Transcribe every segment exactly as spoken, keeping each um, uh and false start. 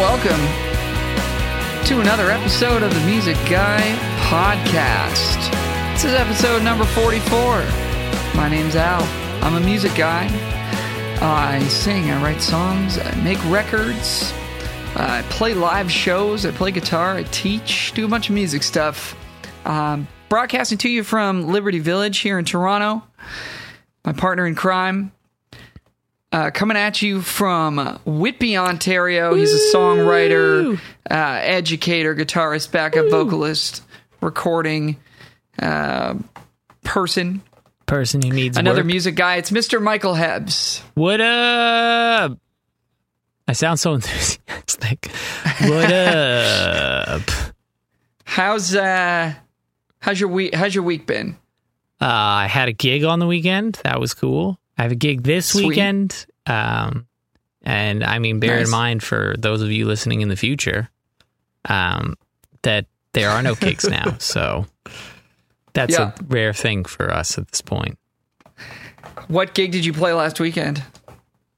welcome to another episode of the Music Guy Podcast. This is episode number forty-four. My name's Al. I'm a music guy. I sing, I write songs, I make records, I play live shows, I play guitar, I teach, do a bunch of music stuff. Um, broadcasting to you from Liberty Village here in Toronto, my partner in crime. Uh, coming at you from Whitby, Ontario. He's a songwriter, uh, educator, guitarist, backup Ooh. vocalist, recording uh, person. Person who needs Another work. Music guy. It's Mister Michael Hebs. What up? I sound so enthusiastic. What up? How's uh? How's your week? How's your week been? Uh, I had a gig on the weekend. That was cool. I have a gig this Sweet. weekend, um, and I mean, bear nice. in mind for those of you listening in the future, um, that there are no gigs now, so that's yeah. a rare thing for us at this point. What gig did you play last weekend?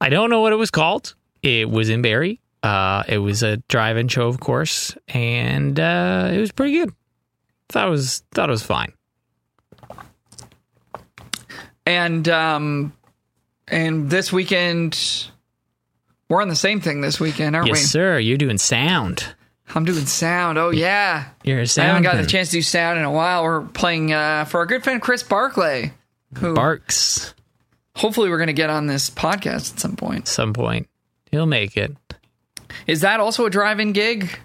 I don't know what it was called. It was in Barrie. Uh, it was a drive-in show, of course, and uh, it was pretty good. Thought it was thought it was fine. And um. And this weekend, we're on the same thing this weekend, aren't yes, we? Yes, sir. You're doing sound. I'm doing sound. Oh, yeah. You're a sound I haven't gotten the chance to do sound in a while. We're playing uh, for our good friend Chris Barclay. Who Barks. Hopefully we're going to get on this podcast at some point. Some point. He'll make it. Is that also a drive-in gig?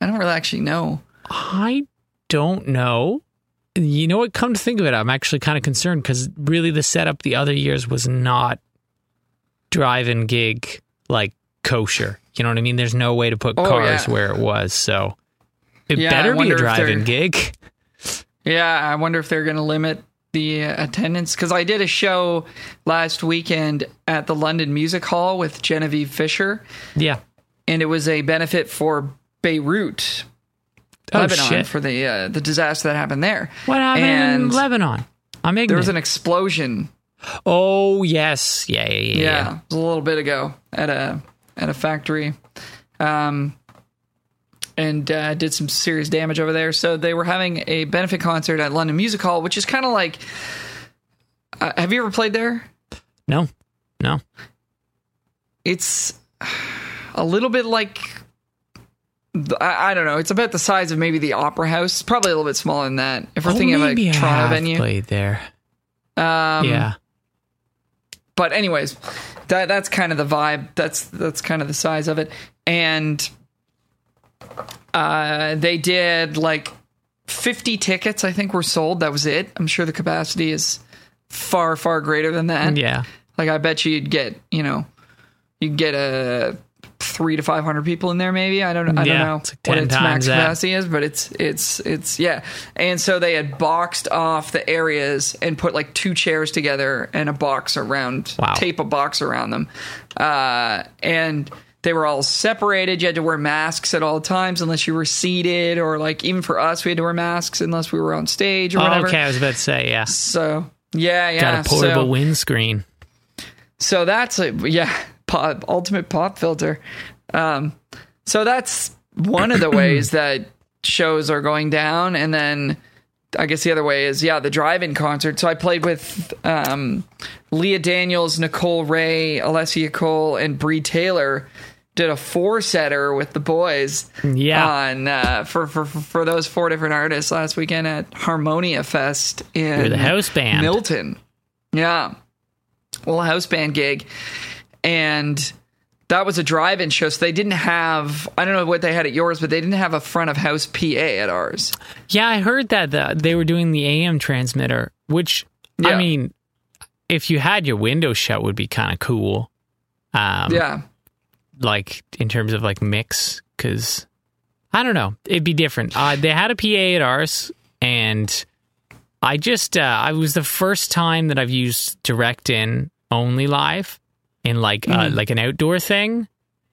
I don't really actually know. I don't know. You know what? Come to think of it, I'm actually kind of concerned because really the setup the other years was not drive-in gig like kosher. You know what I mean? There's no way to put oh, cars yeah. where it was, so it yeah, better be a drive-in gig. Yeah, I wonder if they're going to limit the uh, attendance, because I did a show last weekend at the London Music Hall with Genevieve Fisher. Yeah, and it was a benefit for Beirut, oh, Lebanon, shit. for the uh, the disaster that happened there. What happened and in Lebanon? I'm ignorant. There was an explosion. Oh yes, yeah, yeah, yeah. yeah it was a little bit ago at a at a factory, um, and uh, did some serious damage over there. So they were having a benefit concert at London Music Hall, which is kind of like. Uh, have you ever played there? No, no. It's a little bit like. I, I don't know. It's about the size of maybe the Opera House. Probably a little bit smaller than that. If we're oh, thinking of a Toronto have venue, played there. Um, yeah. But anyways, that that's kind of the vibe. That's that's kind of the size of it. And uh, they did like fifty tickets, I think, were sold. That was it. I'm sure the capacity is far far greater than that. Yeah. Like I bet you you'd get you know you'd get a. Three to five hundred people in there, maybe. I don't. I yeah, don't know it's like what its max that. capacity is, but it's it's it's yeah. And so they had boxed off the areas and put like two chairs together and a box around, wow. tape a box around them, uh, and they were all separated. You had to wear masks at all times unless you were seated, or like even for us, we had to wear masks unless we were on stage or oh, whatever. Okay, I was about to say yeah. So yeah, yeah. Got a portable so, windscreen. So that's a yeah. Pop, ultimate pop filter. Um, so that's one of the ways that shows are going down. And then I guess the other way is, yeah, the drive-in concert. So I played with um, Leah Daniels, Nicole Ray, Alessia Cole, and Brie Taylor. Did a four-setter with the boys yeah. on uh, for, for for those four different artists last weekend at Harmonia Fest in You're the house band. Milton. Yeah. Well, a house band gig. And that was a drive-in show, so they didn't have, I don't know what they had at yours, but they didn't have a front-of-house P A at ours. Yeah, I heard that, that they were doing the A M transmitter, which, yeah. I mean, if you had your window shut, would be kind of cool. Um, yeah. Like, in terms of, like, mix, because, I don't know, it'd be different. Uh, they had a P A at ours, and I just, uh, I was the first time that I've used direct-in only live. In like mm. uh, like an outdoor thing,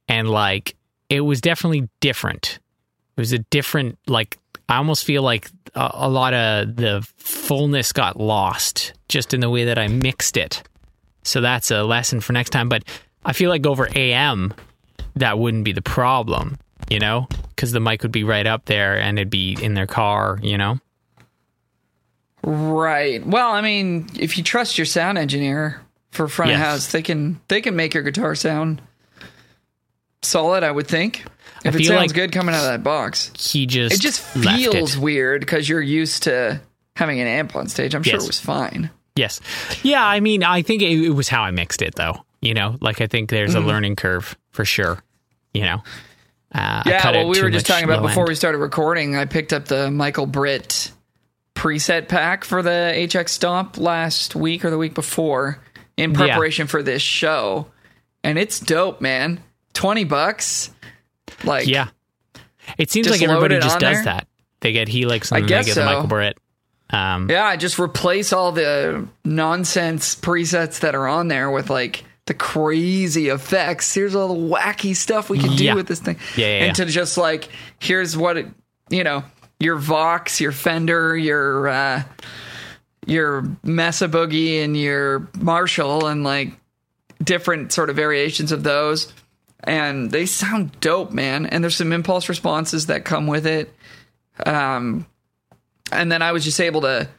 and like it was definitely different. It was a different, like I almost feel like a, a lot of the fullness got lost just in the way that I mixed it. So that's a lesson for next time. But I feel like over A M that wouldn't be the problem. you know, because the mic would be right up there and it'd be in their car, you know? Right. Well, I mean, if you trust your sound engineer for front yes. of house, they can they can make your guitar sound solid, I would think. If it sounds like good coming out of that box. He just It just feels it. weird because you're used to having an amp on stage. I'm yes. sure it was fine. Yes. Yeah, I mean, I think it, it was how I mixed it, though. You know, like, I think there's mm-hmm. a learning curve for sure, you know? Uh, yeah, well, we were just talking about before end. we started recording, I picked up the Michael Britt preset pack for the H X Stomp last week or the week before in preparation yeah. for this show. And it's dope, man. twenty bucks. Like, yeah, it seems like everybody just does there. that. They get Helix and I guess they get so. Michael Britt. Um, yeah, I just replace all the nonsense presets that are on there with like the crazy effects. Here's all the wacky stuff we can do yeah. with this thing. Yeah, yeah, and yeah. to just like, here's what it, you know, your Vox, your Fender, your uh, your Mesa Boogie, and your Marshall, and like different sort of variations of those. And they sound dope, man. And there's some impulse responses that come with it. Um, and then I was just able to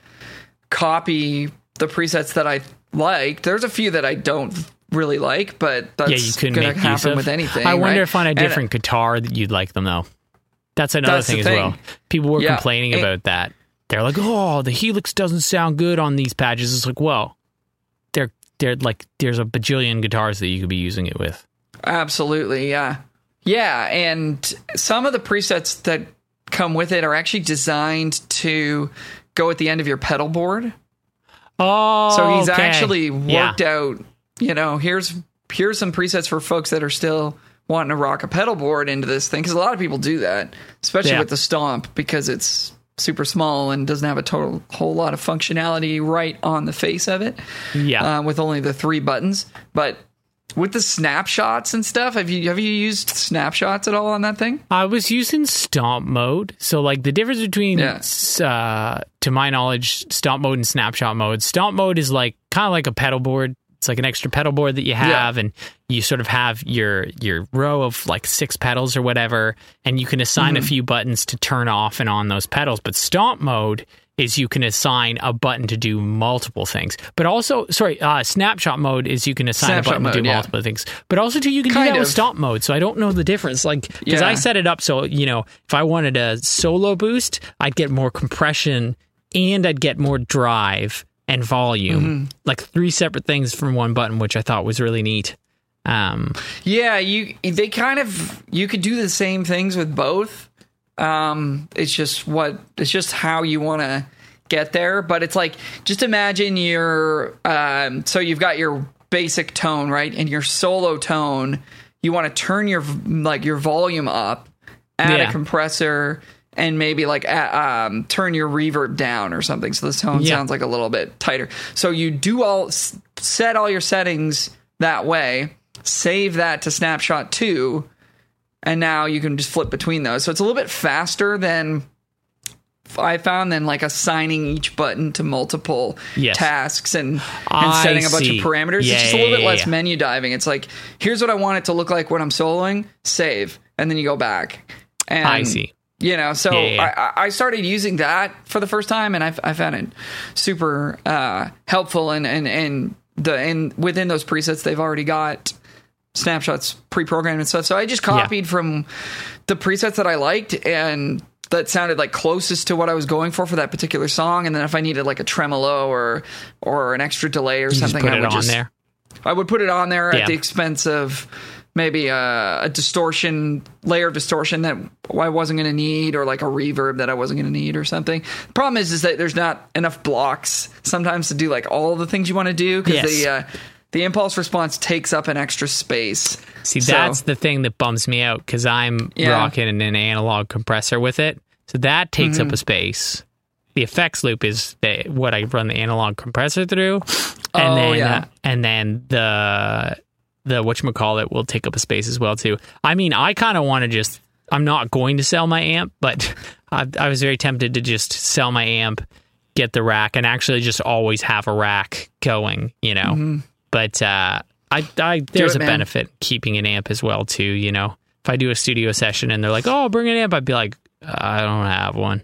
copy the presets that I liked. There's a few that I don't really like, but that's yeah, you couldn't gonna make happen with anything. I wonder right? if on a different and, guitar that you'd like them though. That's another that's thing as thing. well. People were yeah. complaining it, about that. They're like, "Oh, the Helix doesn't sound good on these patches." It's like, well, they're they're like there's a bajillion guitars that you could be using it with. Absolutely, yeah. Yeah, and some of the presets that come with it are actually designed to go at the end of your pedal board. Oh, so he's okay. actually worked yeah. out, you know, here's here's some presets for folks that are still wanting to rock a pedal board into this thing, because a lot of people do that, especially yeah. with the Stomp, because it's super small and doesn't have a total whole lot of functionality right on the face of it. Yeah, uh, with only the three buttons, but with the snapshots and stuff, have you have you used snapshots at all on that thing? I was using Stomp mode. So, like, the difference between, yeah. uh, to my knowledge, Stomp mode and snapshot mode. Stomp mode is like kind of like a pedal board. It's like an extra pedal board that you have, yeah. and you sort of have your your row of like six pedals or whatever, and you can assign mm-hmm. a few buttons to turn off and on those pedals. But Stomp mode is you can assign a button to do multiple things. But also, sorry, uh, snapshot mode is you can assign snapshot a button mode, to do yeah. multiple things. But also, too, you can kind do that of. with Stomp mode, so I don't know the difference. Like, because yeah. I set it up so, you know, if I wanted a solo boost, I'd get more compression, and I'd get more drive and volume. Mm-hmm. Like, three separate things from one button, which I thought was really neat. Um, yeah, you they kind of, you could do the same things with both. Um, it's just what, it's just how you want to get there. But it's like, just imagine your, um, so you've got your basic tone, right? And your solo tone, you want to turn your, like your volume up, add yeah. a compressor, and maybe like, uh, um, turn your reverb down or something. So the tone yeah. sounds like a little bit tighter. So you do all set all your settings that way, save that to snapshot two. And now you can just flip between those. So it's a little bit faster than I found than like assigning each button to multiple yes. tasks and, and setting see. a bunch of parameters. Yeah, it's just a little yeah, bit yeah, less yeah. menu diving. It's like, here's what I want it to look like when I'm soloing, save, and then you go back. And, I see. You know, so yeah, yeah. I, I started using that for the first time, and I, I found it super uh, helpful. And, and, and, the, and within those presets, they've already got snapshots pre-programmed and stuff, so I just copied yeah. from the presets that I liked and that sounded like closest to what I was going for for that particular song. And then if I needed like a tremolo or or an extra delay or you something, put I it would on just there. I would put it on there yeah. at the expense of maybe a, a distortion layer of distortion that I wasn't going to need, or like a reverb that I wasn't going to need or something. The problem is is that there's not enough blocks sometimes to do like all the things you want to do, because yes. the uh The impulse response takes up an extra space. See, so, that's the thing that bums me out, because I'm yeah. rocking an analog compressor with it. So that takes mm-hmm. up a space. The effects loop is the, what I run the analog compressor through. And oh, then, yeah. uh, and then the, the whatchamacallit will take up a space as well, too. I mean, I kind of want to just, I'm not going to sell my amp, but I, I was very tempted to just sell my amp, get the rack, and actually just always have a rack going, you know. Mm-hmm. But uh, I, I, there's it, a benefit keeping an amp as well, too, you know. If if I do a studio session and they're like, oh, bring an amp, I'd be like, I don't have one.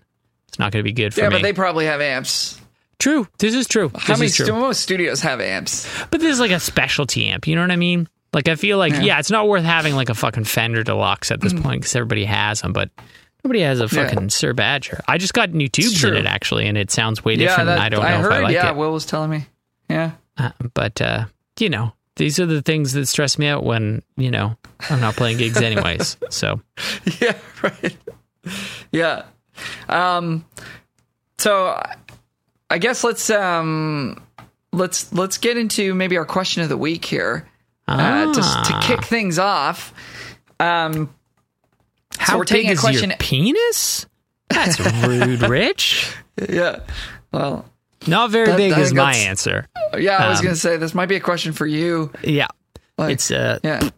It's not going to be good for yeah, me. Yeah, but they probably have amps. True. This is true. How this many is true. Most studios have amps? But this is like a specialty amp. You know what I mean? Like, I feel like, yeah, yeah it's not worth having like a fucking Fender Deluxe at this point because everybody has them, but nobody has a fucking yeah. Sir Badger. I just got new tubes in it, actually, and it sounds way different. Yeah, that, I don't know I heard, if I like yeah, it. Yeah, Will was telling me. Yeah. Uh, but, uh, you know, these are the things that stress me out when, you know, I'm not playing gigs anyways, so. Yeah, right. Yeah. Um, so I guess let's, um, let's, let's get into maybe our question of the week here, ah. uh, to, to kick things off. Um, how so we're big is question... your penis? That's rude, Rich. Yeah. Well, not very that, big that is my that's... answer. Yeah. I um, was going to say, this might be a question for you. Yeah. Like, it's, uh, yeah.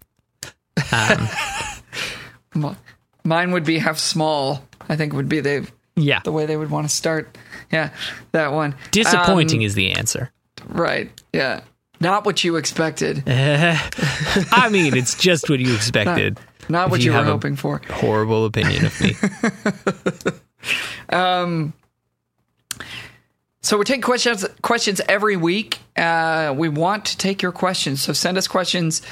um, mine would be how small. I think would be the yeah the way they would want to start. Yeah, that one. Disappointing um, is the answer. Right. Yeah. Not what you expected. Uh, I mean, it's just what you expected. Not, not what you, you were hoping for. Horrible opinion of me. um. So we're taking questions questions every week. Uh, we want to take your questions, so send us questions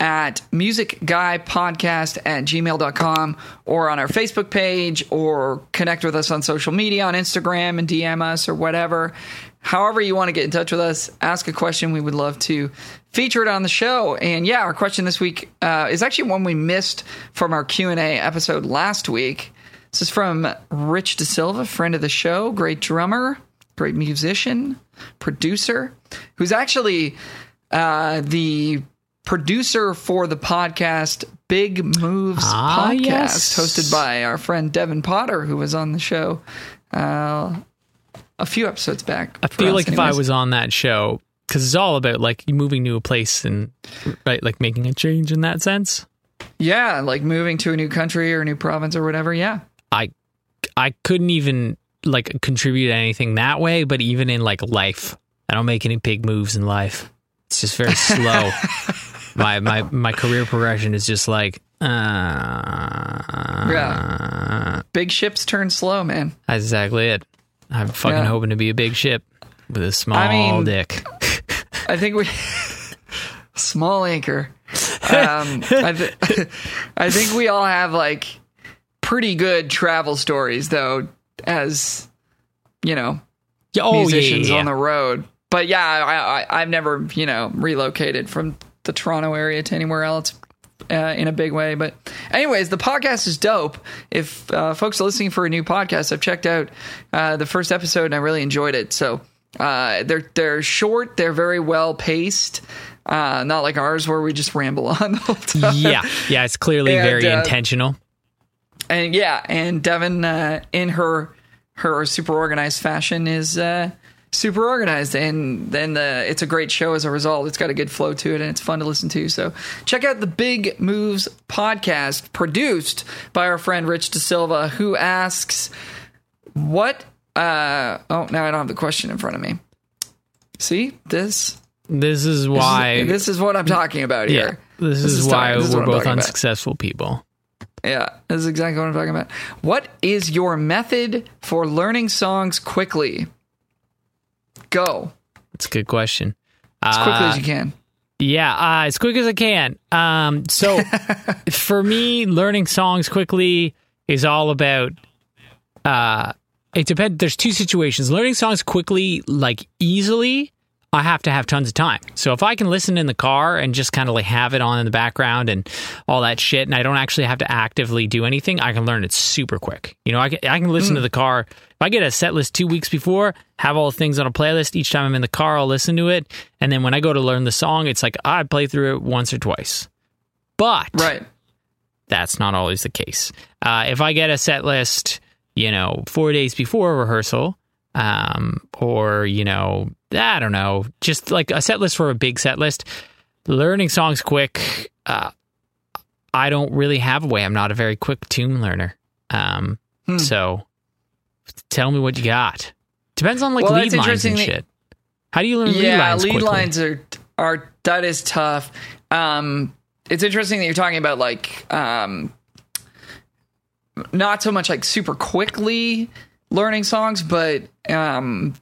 at musicguypodcast at gmail dot com or on our Facebook page, or connect with us on social media on Instagram and D M us or whatever. However you want to get in touch with us, ask a question. We would love to feature it on the show. And yeah, our question this week uh, is actually one we missed from our Q and A episode last week. This is from Rich Da Silva, friend of the show, great drummer, great musician, producer, who's actually uh, the... producer for the podcast Big Moves ah, Podcast, yes. hosted by our friend Devin Potter, who was on the show uh, a few episodes back. I feel like anyways. If I was on that show, because it's all about like moving to a place and right, like making a change in that sense. Yeah, like moving to a new country or a new province or whatever. Yeah, I I couldn't even like contribute anything that way. But even in like life, I don't make any big moves in life. It's just very slow. My my my career progression is just like uh, yeah. Big ships turn slow, man. That's exactly it. I'm fucking yeah. hoping to be a big ship with a small I mean, dick. I think we small anchor. Um, I, th- I think we all have like pretty good travel stories, though, as you know, oh, musicians yeah, yeah, yeah. on the road. But yeah, I, I I've never you know relocated from the Toronto area to anywhere else uh, in a big way. But anyways, the podcast is dope. If uh, folks are listening for a new podcast, I've checked out uh, the first episode and I really enjoyed it. So uh, they're they're short. They're very well paced. Uh, not like ours where we just ramble on the whole time. Yeah, yeah. It's clearly and, very uh, intentional. And yeah, and Devin uh, in her her super organized fashion is. Uh, Super organized, and then the it's a great show as a result. It's got a good flow to it, and it's fun to listen to. So check out the Big Moves Podcast, produced by our friend Rich Da Silva, who asks, "What?" Uh, oh, now I don't have the question in front of me. See this? This is why. This is, this is what I'm talking about here. Yeah, this, this is, is why this is we're both unsuccessful about. people. Yeah, this is exactly what I'm talking about. What is your method for learning songs quickly? Go. That's a good question. As quickly uh, as you can. Yeah, uh, as quick as I can. Um, so for me, learning songs quickly is all about, uh, it depends. There's two situations. Learning songs quickly, like easily, I have to have tons of time. So if I can listen in the car and just kind of like have it on in the background and all that shit, and I don't actually have to actively do anything, I can learn it super quick. You know, I can, I can listen mm. to the car. If I get a set list two weeks before, have all the things on a playlist, each time I'm in the car, I'll listen to it. And then when I go to learn the song, it's like I play through it once or twice. But right. that's not always the case. Uh, if I get a set list, you know, four days before rehearsal, um, or, you know, I don't know, just like a set list for a big set list. Learning songs quick, uh, I don't really have a way. I'm not a very quick tune learner. Um, hmm. So tell me what you got. Depends on like well, lead lines and that, shit. How do you learn yeah, lead lines Yeah, lead quickly? lines are, are, that is tough. Um, it's interesting that you're talking about like um, not so much like super quickly learning songs, but um,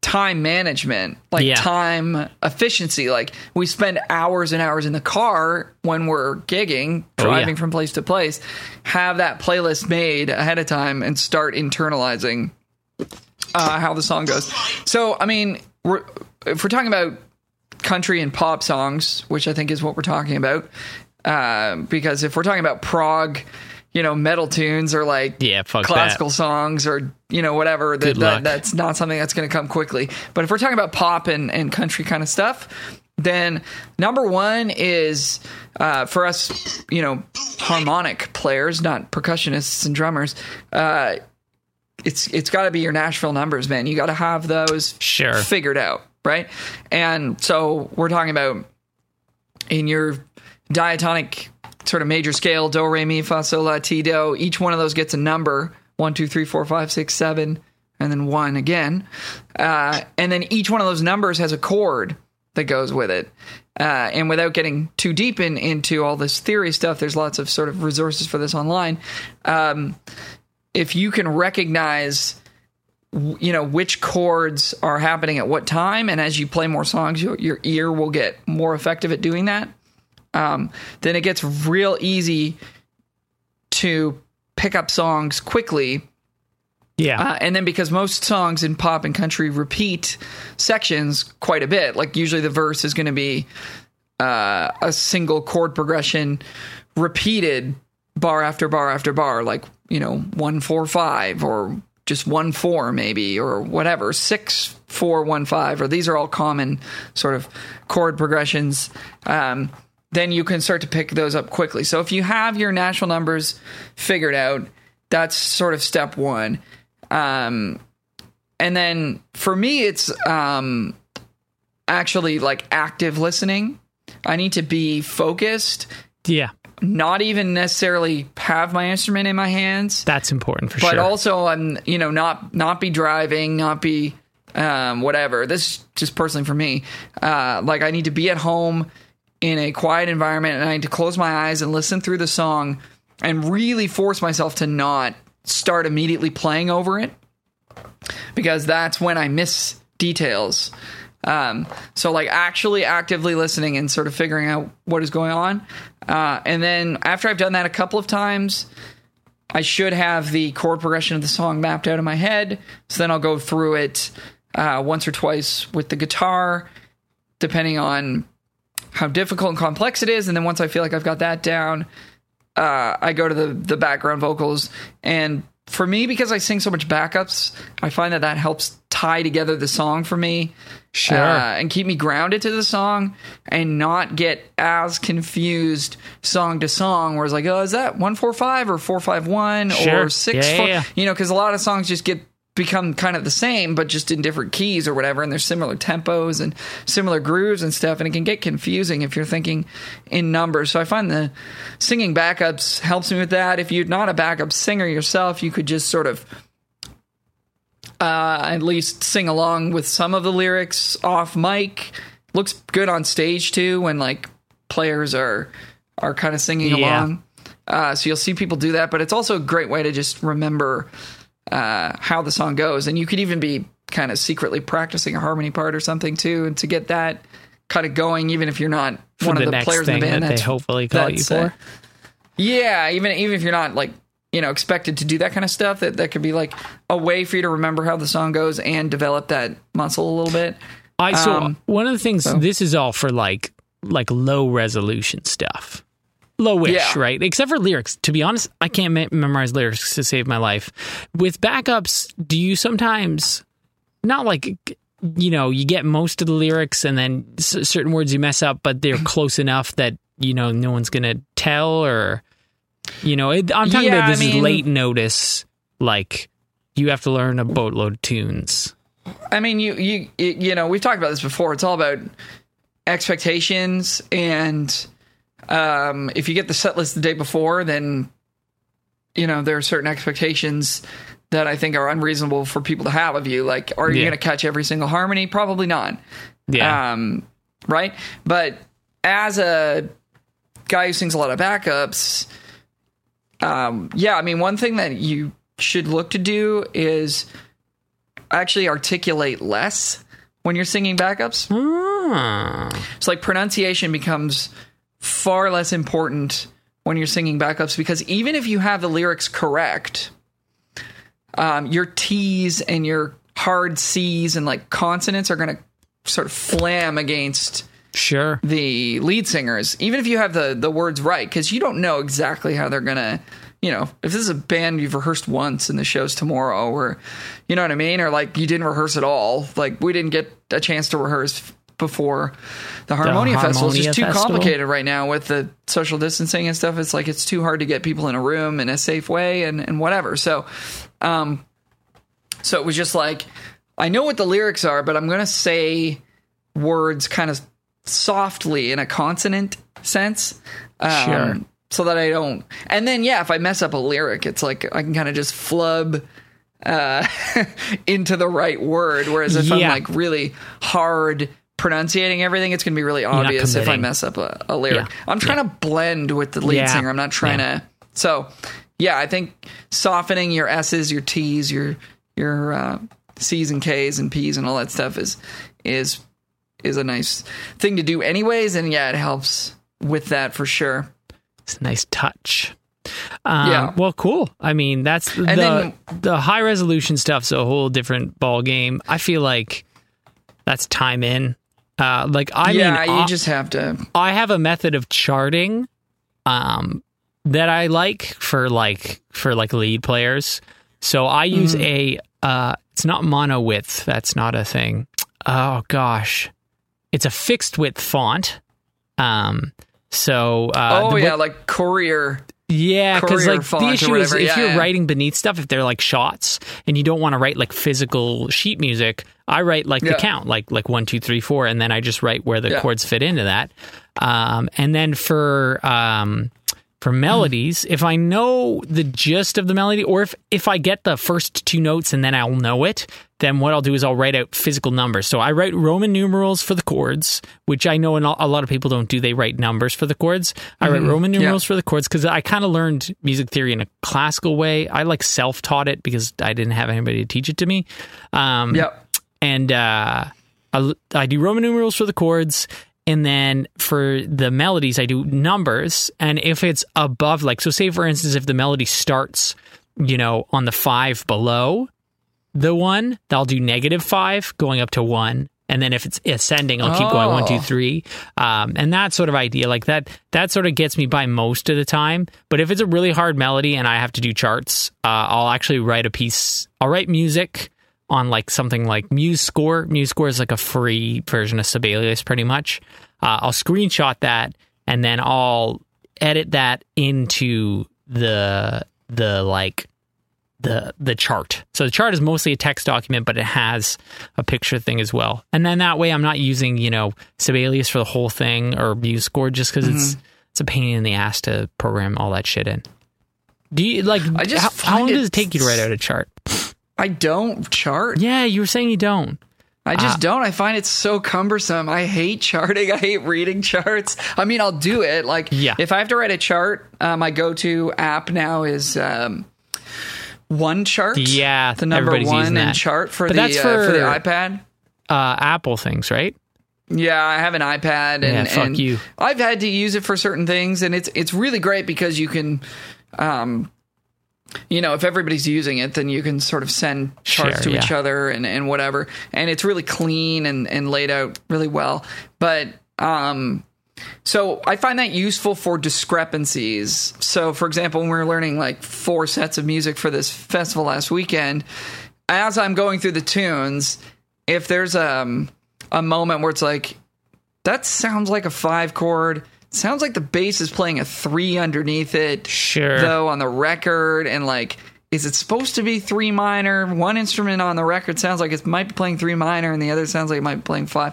time management, like yeah. time efficiency. Like we spend hours and hours in the car when we're gigging, driving oh, yeah. from place to place, have that playlist made ahead of time and start internalizing uh, how the song goes. So, I mean, we're, if we're talking about country and pop songs, which I think is what we're talking about, uh, because if we're talking about prog, you know, metal tunes or like yeah, classical that. songs or, you know, whatever, that, that that's not something that's going to come quickly. But if we're talking about pop and, and country kind of stuff, then number one is uh, for us, you know, harmonic players, not percussionists and drummers. Uh, it's it's got to be your Nashville numbers, man. You got to have those sure. figured out. Right. And so we're talking about in your diatonic sort of major scale, do, re, mi, fa, sol, la, ti, do. Each one of those gets a number, one, two, three, four, five, six, seven, and then one again. Uh, and then each one of those numbers has a chord that goes with it. Uh, and without getting too deep in, into all this theory stuff, there's lots of sort of resources for this online. Um, if you can recognize, you know, which chords are happening at what time, and as you play more songs, your, your ear will get more effective at doing that. Um, then it gets real easy to pick up songs quickly. Yeah. Uh, and then because most songs in pop and country repeat sections quite a bit, like usually the verse is going to be uh, a single chord progression repeated bar after bar after bar, like, you know, one, four, five, or just one, four, maybe, or whatever, six, four, one, five, or these are all common sort of chord progressions. Um, then you can start to pick those up quickly. So if you have your national numbers figured out, that's sort of step one. Um, and then for me, it's um, actually like active listening. I need to be focused. Yeah. Not even necessarily have my instrument in my hands. That's important for but sure. But also I'm, you know, not, not be driving, not be um, whatever. This is just personally for me. Uh, like I need to be at home in a quiet environment, and I need to close my eyes and listen through the song and really force myself to not start immediately playing over it, because that's when I miss details. Um, so like actually actively listening and sort of figuring out what is going on. Uh, and then after I've done that a couple of times, I should have the chord progression of the song mapped out in my head. So then I'll go through it uh, once or twice with the guitar, depending on how difficult and complex it is. And then once I feel like I've got that down, uh, I go to the, the background vocals. And for me, because I sing so much backups, I find that that helps tie together the song for me. Sure. Uh, and keep me grounded to the song and not get as confused song to song where it's like, oh, is that one four five or four five one sure. or six yeah, four? Yeah. You know, because a lot of songs just get become kind of the same, but just in different keys or whatever, and there's similar tempos and similar grooves and stuff, and it can get confusing if you're thinking in numbers. So I find the singing backups helps me with that. If you're not a backup singer yourself, you could just sort of uh, at least sing along with some of the lyrics off mic. Looks good on stage too when like players are are kind of singing yeah. along. Uh, so you'll see people do that, but it's also a great way to just remember uh how the song goes, and you could even be kind of secretly practicing a harmony part or something too, and to get that kind of going, even if you're not for one the of the players in the band that that's, they hopefully call you for. Uh, yeah, even even if you're not like, you know, expected to do that kind of stuff, that that could be like a way for you to remember how the song goes and develop that muscle a little bit. I saw um, so one of the things. So. This is all for like like low resolution stuff. Lowish, yeah. right? Except for lyrics. To be honest, I can't me- memorize lyrics to save my life. With backups, do you sometimes, not like, you know, you get most of the lyrics and then c- certain words you mess up, but they're close enough that, you know, no one's going to tell, or, you know, it, I'm talking yeah, about this I mean, is late notice, like, you have to learn a boatload of tunes. I mean, you, you, you know, we've talked about this before. It's all about expectations and... Um, if you get the set list the day before, then, you know, there are certain expectations that I think are unreasonable for people to have of you. Like, are you yeah. going to catch every single harmony? Probably not. Yeah. Um, right. But as a guy who sings a lot of backups, um, yeah, I mean, one thing that you should look to do is actually articulate less when you're singing backups. Mm. It's like pronunciation becomes far less important when you're singing backups, because even if you have the lyrics correct, um, your T's and your hard C's and like consonants are going to sort of flam against sure the lead singers, even if you have the, the words right, because you don't know exactly how they're going to, you know, if this is a band you've rehearsed once and the show's tomorrow, or, you know what I mean? Or like you didn't rehearse at all. Like we didn't get a chance to rehearse before the Harmonia, the Harmonia Festival. It's just too Festival. complicated right now with the social distancing and stuff. It's like, it's too hard to get people in a room in a safe way and, and whatever. So, um, so it was just like, I know what the lyrics are, but I'm going to say words kind of softly in a consonant sense. Um, sure. So that I don't, and then yeah, if I mess up a lyric, it's like I can kind of just flub uh, into the right word. Whereas if yeah. I'm like really hard pronunciating everything, it's going to be really obvious if I mess up a, a lyric. Yeah. I'm trying yeah. to blend with the lead yeah. singer. I'm not trying yeah. to. So yeah, I think softening your S's, your T's, your your uh, C's and K's and P's and all that stuff is is is a nice thing to do, anyways. And yeah, it helps with that for sure. It's a nice touch. Um, yeah. Well, cool. I mean, that's the, then, the high resolution stuff's a whole different ball game. I feel like that's time in. Uh, like I yeah, mean, you off, just have to. I have a method of charting um, that I like for like for like lead players. So I use mm. a. Uh, it's not mono width. That's not a thing. Oh gosh, it's a fixed width font. Um. So, uh, oh, yeah, book, like Courier. Yeah, because like the issue is if yeah, you're yeah. writing beneath stuff, if they're like shots and you don't want to write like physical sheet music, I write like yeah. the count, like like one, two, three, four, and then I just write where the yeah. chords fit into that. Um, and then for um, for melodies, mm. if I know the gist of the melody, or if, if I get the first two notes and then I'll know it, then what I'll do is I'll write out physical numbers. So I write Roman numerals for the chords, which I know a lot of people don't do. They write numbers for the chords. I mm-hmm. write Roman numerals yeah. for the chords because I kind of learned music theory in a classical way. I like self-taught it because I didn't have anybody to teach it to me. Um, yep. And uh, I, I do Roman numerals for the chords. And then for the melodies, I do numbers. And if it's above, like, so say, for instance, if the melody starts, you know, on the five below the one, I'll do negative five going up to one. And then if it's ascending, I'll keep oh. going one, two, three. Um, and that sort of idea, like that, that sort of gets me by most of the time. But if it's a really hard melody and I have to do charts, uh, I'll actually write a piece. I'll write music on like something like MuseScore. MuseScore is like a free version of Sibelius pretty much. Uh, I'll screenshot that and then I'll edit that into the, the like, the the chart. So the chart is mostly a text document, but it has a picture thing as well. And then that way I'm not using, you know, Sibelius for the whole thing or MuseScore just because mm-hmm. it's it's a pain in the ass to program all that shit in. Do you like I just how, how long it, does it take you to write out a chart? I don't chart. Yeah, you were saying you don't. I just uh, don't. I find it so cumbersome. I hate charting. I hate reading charts. I mean, I'll do it. Like yeah. if I have to write a chart, uh, my go-to app now is um One chart, yeah, the number one in chart for the, that's for, uh, for the iPad, uh, Apple things, right? Yeah, I have an iPad, and, yeah, fuck and you. I've had to use it for certain things, and it's it's really great because you can, um, you know, if everybody's using it, then you can sort of send charts Share, to yeah. each other and, and whatever, and it's really clean and, and laid out really well. But um, so I find that useful for discrepancies. So, for example, when we were learning like four sets of music for this festival last weekend, as I'm going through the tunes, if there's um, a moment where it's like, that sounds like a five chord, sounds like the bass is playing a three underneath it, sure, though, on the record, and like, is it supposed to be three minor? One instrument on the record sounds like it might be playing three minor, and the other sounds like it might be playing five.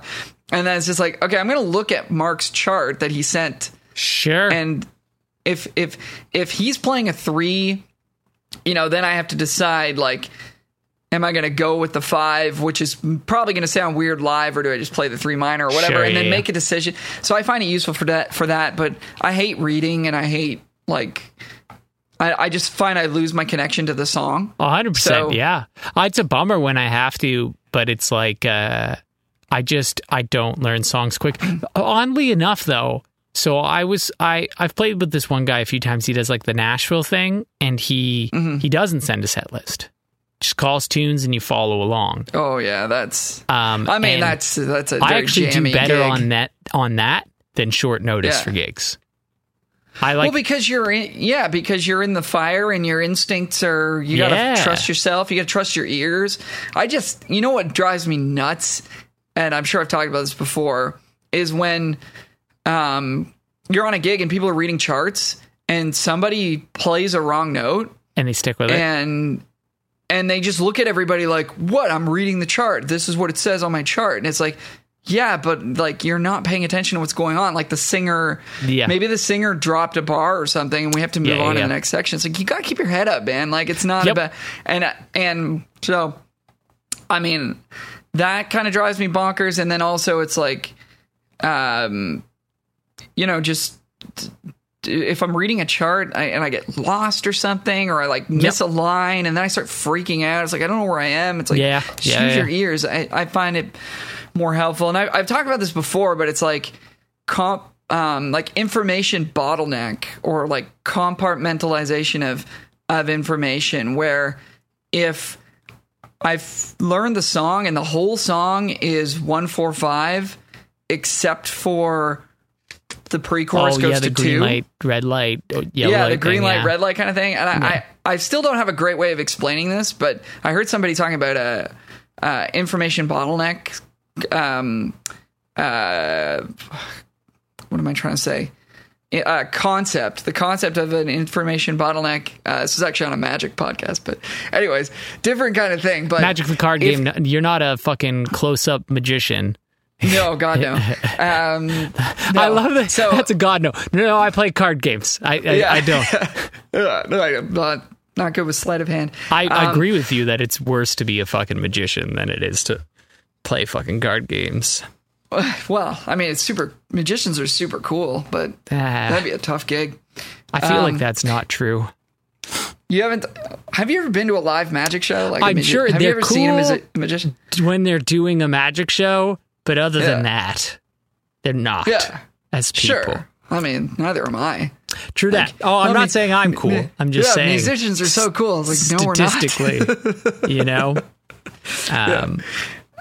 And then it's just like, okay, I'm going to look at Mark's chart that he sent. Sure. And if if if he's playing a three, you know, then I have to decide, like, am I going to go with the five, which is probably going to sound weird live, or do I just play the three minor or whatever, sure, and then yeah. make a decision. So I find it useful for that, for that, but I hate reading, and I hate, like, I, I just find I lose my connection to the song. one hundred percent, so, yeah. It's a bummer when I have to, but it's like, uh, I just, I don't learn songs quick. Oddly enough, though, so I was, I, I've played with this one guy a few times. He does like the Nashville thing, and he mm-hmm. he doesn't send a set list. Just calls tunes and you follow along. Oh, yeah, that's, um, I mean, that's, that's a very I actually do better gig. on that, on that than short notice yeah. for gigs. I like, well, because you're in, yeah, because you're in the fire and your instincts are, you gotta yeah. trust yourself. You gotta trust your ears. I just, you know what drives me nuts, and I'm sure I've talked about this before, is when um, you're on a gig and people are reading charts and somebody plays a wrong note and they stick with it. And, and they just look at everybody like, what? I'm reading the chart. This is what it says on my chart. And it's like, yeah, but like you're not paying attention to what's going on. Like the singer, yeah. maybe the singer dropped a bar or something, and we have to move yeah, on yeah. to the next section. It's like you gotta keep your head up, man. Like it's not yep. about and and so, I mean, that kind of drives me bonkers. And then also, it's like, um, you know, just if I'm reading a chart I, and I get lost or something, or I like miss yep. a line, and then I start freaking out. It's like I don't know where I am. It's like yeah, just yeah, use yeah. your ears. I, I find it more helpful. And I, I've talked about this before, but it's like comp, um, like information bottleneck, or like compartmentalization of, of information, where if I've learned the song and the whole song is one, four, five, except for the pre-chorus oh, goes yeah, the to green two light, red light, yellow yeah, the green thing, light, yeah. red light kind of thing. And I, yeah. I, I still don't have a great way of explaining this, but I heard somebody talking about a, uh, information bottleneck. Um, uh, what am I trying to say? Uh, concept, the concept of an information bottleneck. Uh, this is actually on a Magic podcast, but anyways, different kind of thing. But Magic the card if, game. You're not a fucking close-up magician. No, God no. Um, no. I love that. So, that's a God no. No, no, I play card games. I, I, yeah. I don't. No, I'm not not good with sleight of hand. I, um, I agree with you that it's worse to be a fucking magician than it is to play fucking card games. Well, I mean, it's super. Magicians are super cool, but ah, that'd be a tough gig. I feel um, like that's not true. You haven't? Have you ever been to a live magic show? Like I'm magi- sure have they're you ever cool seen them as a magician when they're doing a magic show. But other yeah. than that, they're not yeah. as people. Sure. I mean, neither am I. True like, that. Oh, I'm not me, saying I'm cool. Me, I'm just yeah, saying musicians are so cool. It's like no, we're not. Statistically, you know. Um.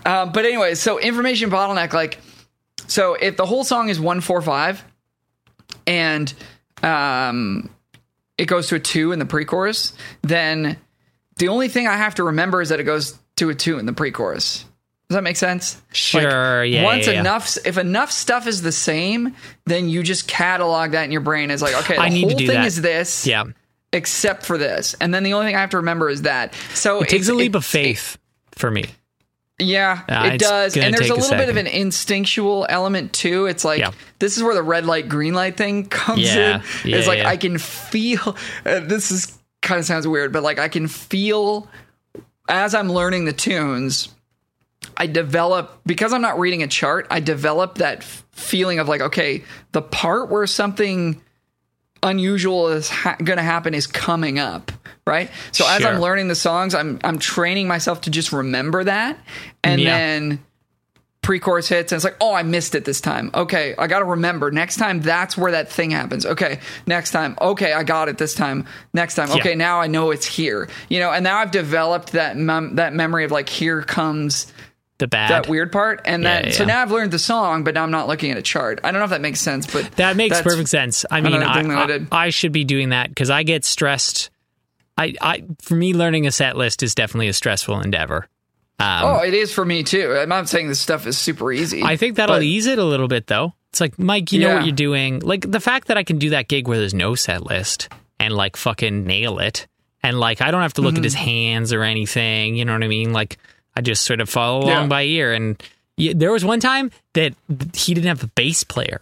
Yeah. Um, but anyway, so information bottleneck, like, so if the whole song is one, four, five, and, um, it goes to a two in the pre-chorus, then the only thing I have to remember is that it goes to a two in the pre-chorus. Does that make sense? Sure. Like, yeah. Once yeah, enough, yeah. if enough stuff is the same, then you just catalog that in your brain as like, okay, the I need whole to do thing that. Is this, yeah, except for this. And then the only thing I have to remember is that. So it takes a leap of faith it, for me. Yeah, uh, it does. And there's a little a bit of an instinctual element too. It's like, yeah. this is where the red light, green light thing comes yeah. in. Yeah, it's like, yeah. I can feel, uh, this is kind of sounds weird, but like I can feel as I'm learning the tunes, I develop, because I'm not reading a chart, I develop that f- feeling of like, okay, the part where something unusual is ha- going to happen is coming up. Right. So as sure. I'm learning the songs, I'm I'm training myself to just remember that. And yeah. then pre-chorus hits and it's like, oh, I missed it this time. OK, I got to remember next time. That's where that thing happens. OK, next time. OK, I got it this time. Next time. OK, yeah. now I know it's here, you know, and now I've developed that mem- that memory of like, here comes the bad, that weird part. And yeah, then yeah. so now I've learned the song, but now I'm not looking at a chart. I don't know if that makes sense, but that makes perfect sense. I mean, I, I, I should be doing that because I get stressed. I, I, for me, learning a set list is definitely a stressful endeavor. Um, oh, it is for me too. I'm not saying this stuff is super easy. I think that'll but, ease it a little bit though. It's like, Mike, you yeah. know what you're doing. Like the fact that I can do that gig where there's no set list and like fucking nail it. And like, I don't have to look mm-hmm. at his hands or anything. You know what I mean? Like I just sort of follow along yeah. by ear. And yeah, there was one time that he didn't have a bass player.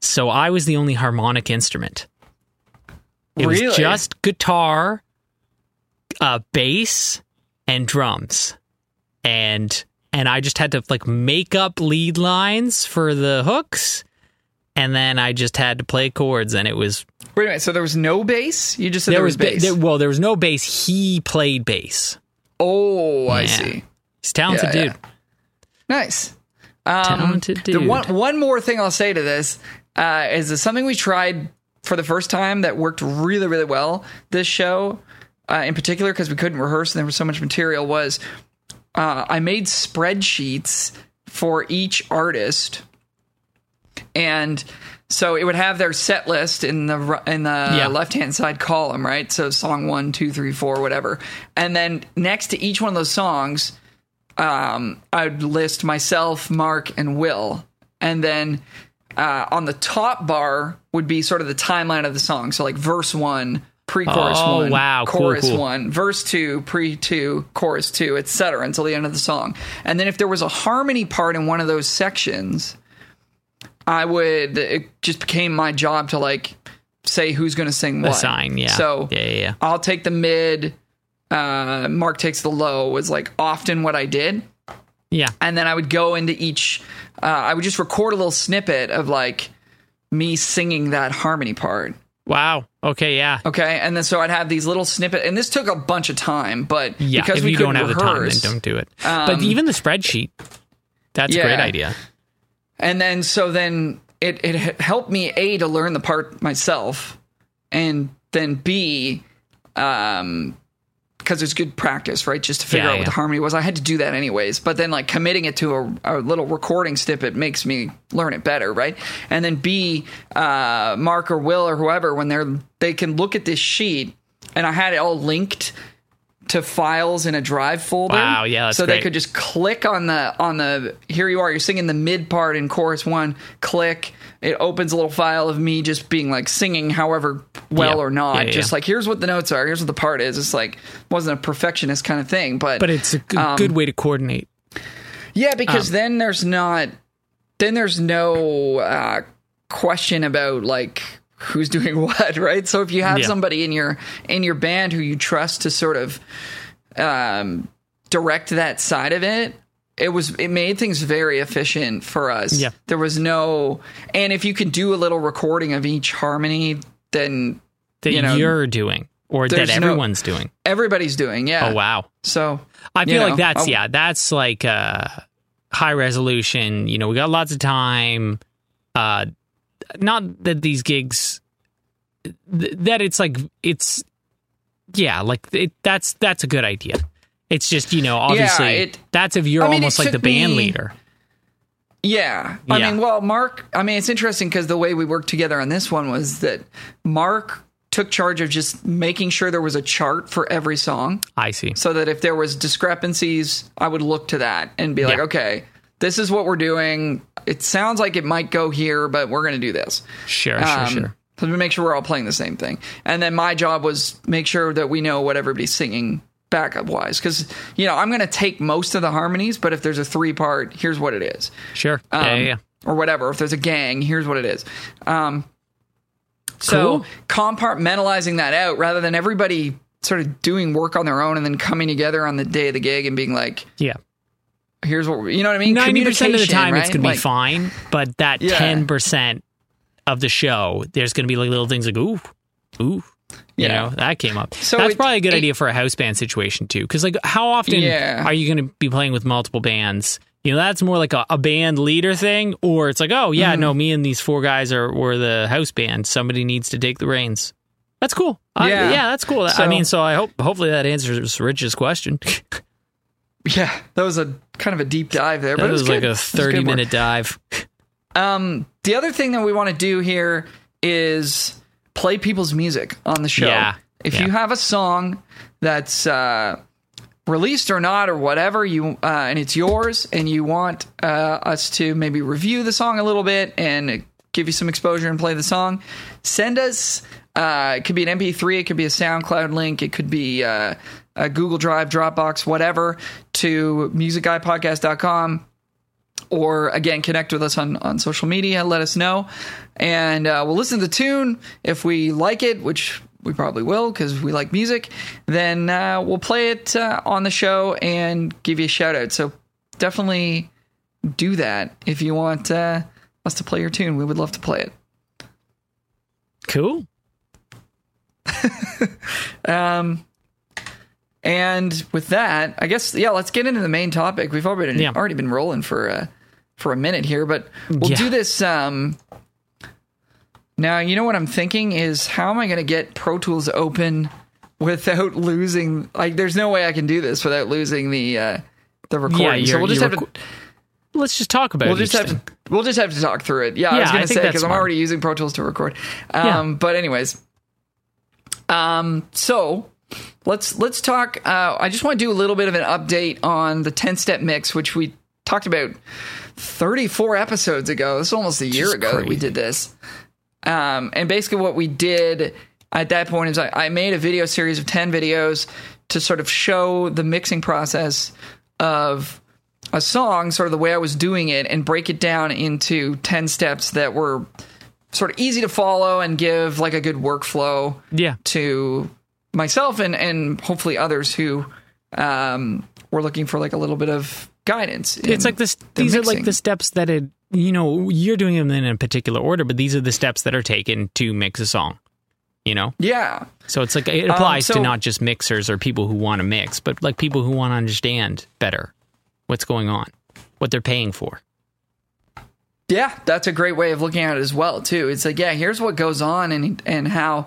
So I was the only harmonic instrument. It really? was just guitar, Uh, bass and drums, and and I just had to like make up lead lines for the hooks, and then I just had to play chords, and it was... Wait a minute, so there was no bass? You just said there, there was, was bass. Ba- there, well, there was no bass. He played bass. Oh, yeah. I see. He's a talented yeah, dude. Yeah. Nice. Um, talented dude. The one, one more thing I'll say to this uh, is this something we tried for the first time that worked really, really well this show, uh, in particular, because we couldn't rehearse and there was so much material, was uh, I made spreadsheets for each artist. And so it would have their set list in the in the yeah. left-hand side column, right? So song one, two, three, four, whatever. And then next to each one of those songs, um, I would list myself, Mark, and Will. And then uh, on the top bar would be sort of the timeline of the song. So like verse one, pre-chorus oh, one, wow. chorus cool, cool. one, verse two, pre-two, chorus two, et cetera, until the end of the song. And then if there was a harmony part in one of those sections... I would, it just became my job to like say who's going to sing what. Assign, yeah. So yeah, yeah, yeah. I'll take the mid, uh, Mark takes the low was like often what I did. Yeah. And then I would go into each, uh, I would just record a little snippet of like me singing that harmony part. Wow. Okay. Yeah. Okay. And then so I'd have these little snippet, and this took a bunch of time, but yeah, because if we you don't have rehearse, the time, then don't do it. Um, but even the spreadsheet, that's yeah. a great idea. And then, so then it, it helped me, A, to learn the part myself, and then B, um, because it's good practice, right? Just to figure yeah, out yeah. what the harmony was. I had to do that anyways, but then like committing it to a, a little recording snippet makes me learn it better, right? And then B, uh, Mark or Will or whoever, when they're, they can look at this sheet, and I had it all linked to files in a drive folder. Wow, yeah, that's so great. They could just click on the on the here you are, you're singing the mid part in chorus one, click, it opens a little file of me just being like singing however well yep. or not. Yeah, yeah, just yeah. like here's what the notes are, here's what the part is. It's like wasn't a perfectionist kind of thing, but But it's a g- um, good way to coordinate. Yeah, because um, then there's not then there's no uh, question about like who's doing what, right? So if you have yeah. somebody in your in your band who you trust to sort of um, direct that side of it, it was it made things very efficient for us. Yeah. There was no, and if you can do a little recording of each harmony, then that you know, you're doing or that everyone's no, doing. Everybody's doing, yeah. Oh wow. So I feel you know, like that's I'll, yeah, that's like uh, high resolution. You know, we got lots of time. Uh, Not that these gigs, th- that it's like, it's, yeah, like, it, that's that's a good idea. It's just, you know, obviously, yeah, it, that's if you're I mean, almost like the band me, leader. Yeah. I yeah. mean, well, Mark, I mean, it's interesting because the way we worked together on this one was that Mark took charge of just making sure there was a chart for every song. I see. So that if there was discrepancies, I would look to that and be yeah. like, okay, this is what we're doing. It sounds like it might go here, but we're going to do this. Sure, um, sure, sure. So we make sure we're all playing the same thing. And then my job was make sure that we know what everybody's singing backup-wise. Because, you know, I'm going to take most of the harmonies, but if there's a three-part, here's what it is. Sure. Um, yeah, yeah, yeah. Or whatever. If there's a gang, here's what it is. Um, so cool. Compartmentalizing that out rather than everybody sort of doing work on their own and then coming together on the day of the gig and being like... yeah. Here's what you know what I mean. Ninety percent of the time, right? It's gonna be like, fine, but that ten yeah. percent of the show, there's gonna be like little things like ooh, ooh, you yeah. know that came up. So that's it, probably a good it, idea for a house band situation too, because like how often yeah. are you gonna be playing with multiple bands? You know, that's more like a, a band leader thing, or it's like oh yeah, mm-hmm. no, me and these four guys are were the house band. Somebody needs to take the reins. That's cool. Yeah, I, yeah that's cool. So, I mean, so I hope hopefully that answers Rich's question. Yeah, that was a kind of a deep dive there. That but it was, was like a thirty-minute dive. Um, the other thing that we want to do here is play people's music on the show. Yeah, if yeah. you have a song that's uh, released or not or whatever, you uh, and it's yours, and you want uh, us to maybe review the song a little bit and give you some exposure and play the song, send us... Uh, it could be an M P three, it could be a SoundCloud link, it could be uh, a Google Drive, Dropbox, whatever, to music guy podcast dot com, or again, connect with us on, on social media, let us know, and uh, we'll listen to the tune. If we like it, which we probably will because we like music, then uh, we'll play it uh, on the show and give you a shout out. So definitely do that if you want uh, us to play your tune. We would love to play it. Cool. um, and with that, I guess, yeah, let's get into the main topic. We've already yeah. already been rolling for a, for a minute here, but we'll yeah. do this. Um, now, you know what I'm thinking is, how am I going to get Pro Tools open without losing, like, there's no way I can do this without losing the, uh, the recording. Yeah, so we'll just have reco- to, let's just talk about we'll it. Just have to, we'll just have to talk through it. Yeah. yeah I was going to say, because I'm already using Pro Tools to record. Um, yeah. but anyways, um, so let's, let's talk. Uh, I just want to do a little bit of an update on the ten step mix, which we talked about thirty-four episodes ago. It's almost a year just ago crazy. that we did this. Um, and basically what we did at that point is I, I made a video series of ten videos to sort of show the mixing process of a song, sort of the way I was doing it, and break it down into ten steps that were sort of easy to follow and give like a good workflow yeah. to myself and, and hopefully others who um, were looking for like a little bit of guidance. It's like this. These mixing. are like the steps that, it, you know, you're doing them in a particular order, but these are the steps that are taken to mix a song. You know? Yeah. So it's like, it applies um, so, to not just mixers or people who want to mix, but like people who want to understand better what's going on, what they're paying for. Yeah, that's a great way of looking at it as well, too. It's like, yeah, here's what goes on and and how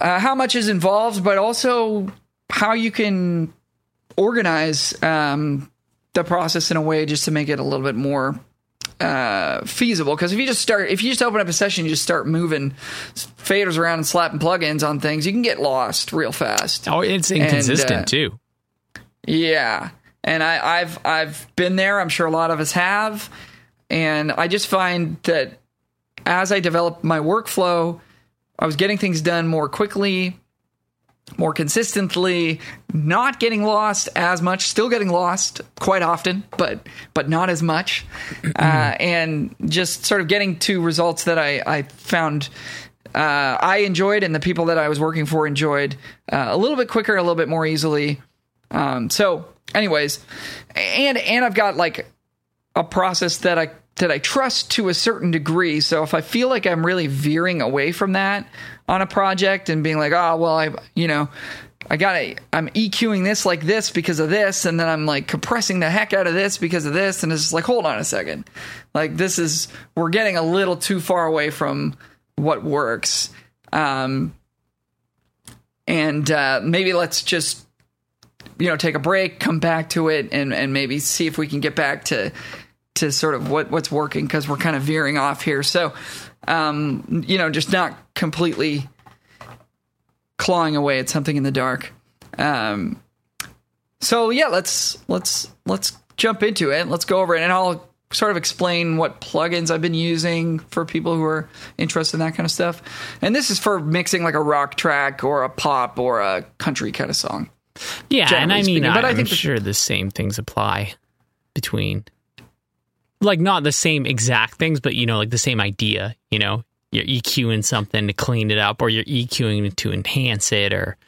uh, how much is involved, but also how you can organize um, the process in a way just to make it a little bit more uh feasible, because if you just start if you just open up a session, you just start moving faders around and slapping plugins on things, you can get lost real fast. Oh, it's inconsistent and, uh, too. Yeah, and I, I've I've been there. I'm sure a lot of us have, and I just find that as I developed my workflow, I was getting things done more quickly, more consistently, not getting lost as much, still getting lost quite often, but but not as much, uh, and just sort of getting to results that I, I found uh, I enjoyed and the people that I was working for enjoyed uh, a little bit quicker, a little bit more easily. Um, so anyways, and and I've got like a process that I that I trust to a certain degree. So if I feel like I'm really veering away from that on a project and being like, oh, well, I, you know, I gotta, I'm EQing this like this because of this. And then I'm like compressing the heck out of this because of this. And it's just like, hold on a second. Like this is, we're getting a little too far away from what works. Um, and, uh, maybe let's just, you know, take a break, come back to it and, and maybe see if we can get back to, to sort of what, what's working, because we're kind of veering off here. So, um, you know, just not completely clawing away at something in the dark. Um, so yeah, let's, let's, let's jump into it. Let's go over it, and I'll sort of explain what plugins I've been using for people who are interested in that kind of stuff. And this is for mixing like a rock track or a pop or a country kind of song. Yeah. And I mean, but I'm I think sure the, the same things apply between, like, not the same exact things, but, you know, like the same idea, you know, you're EQing something to clean it up, or you're EQing to enhance it or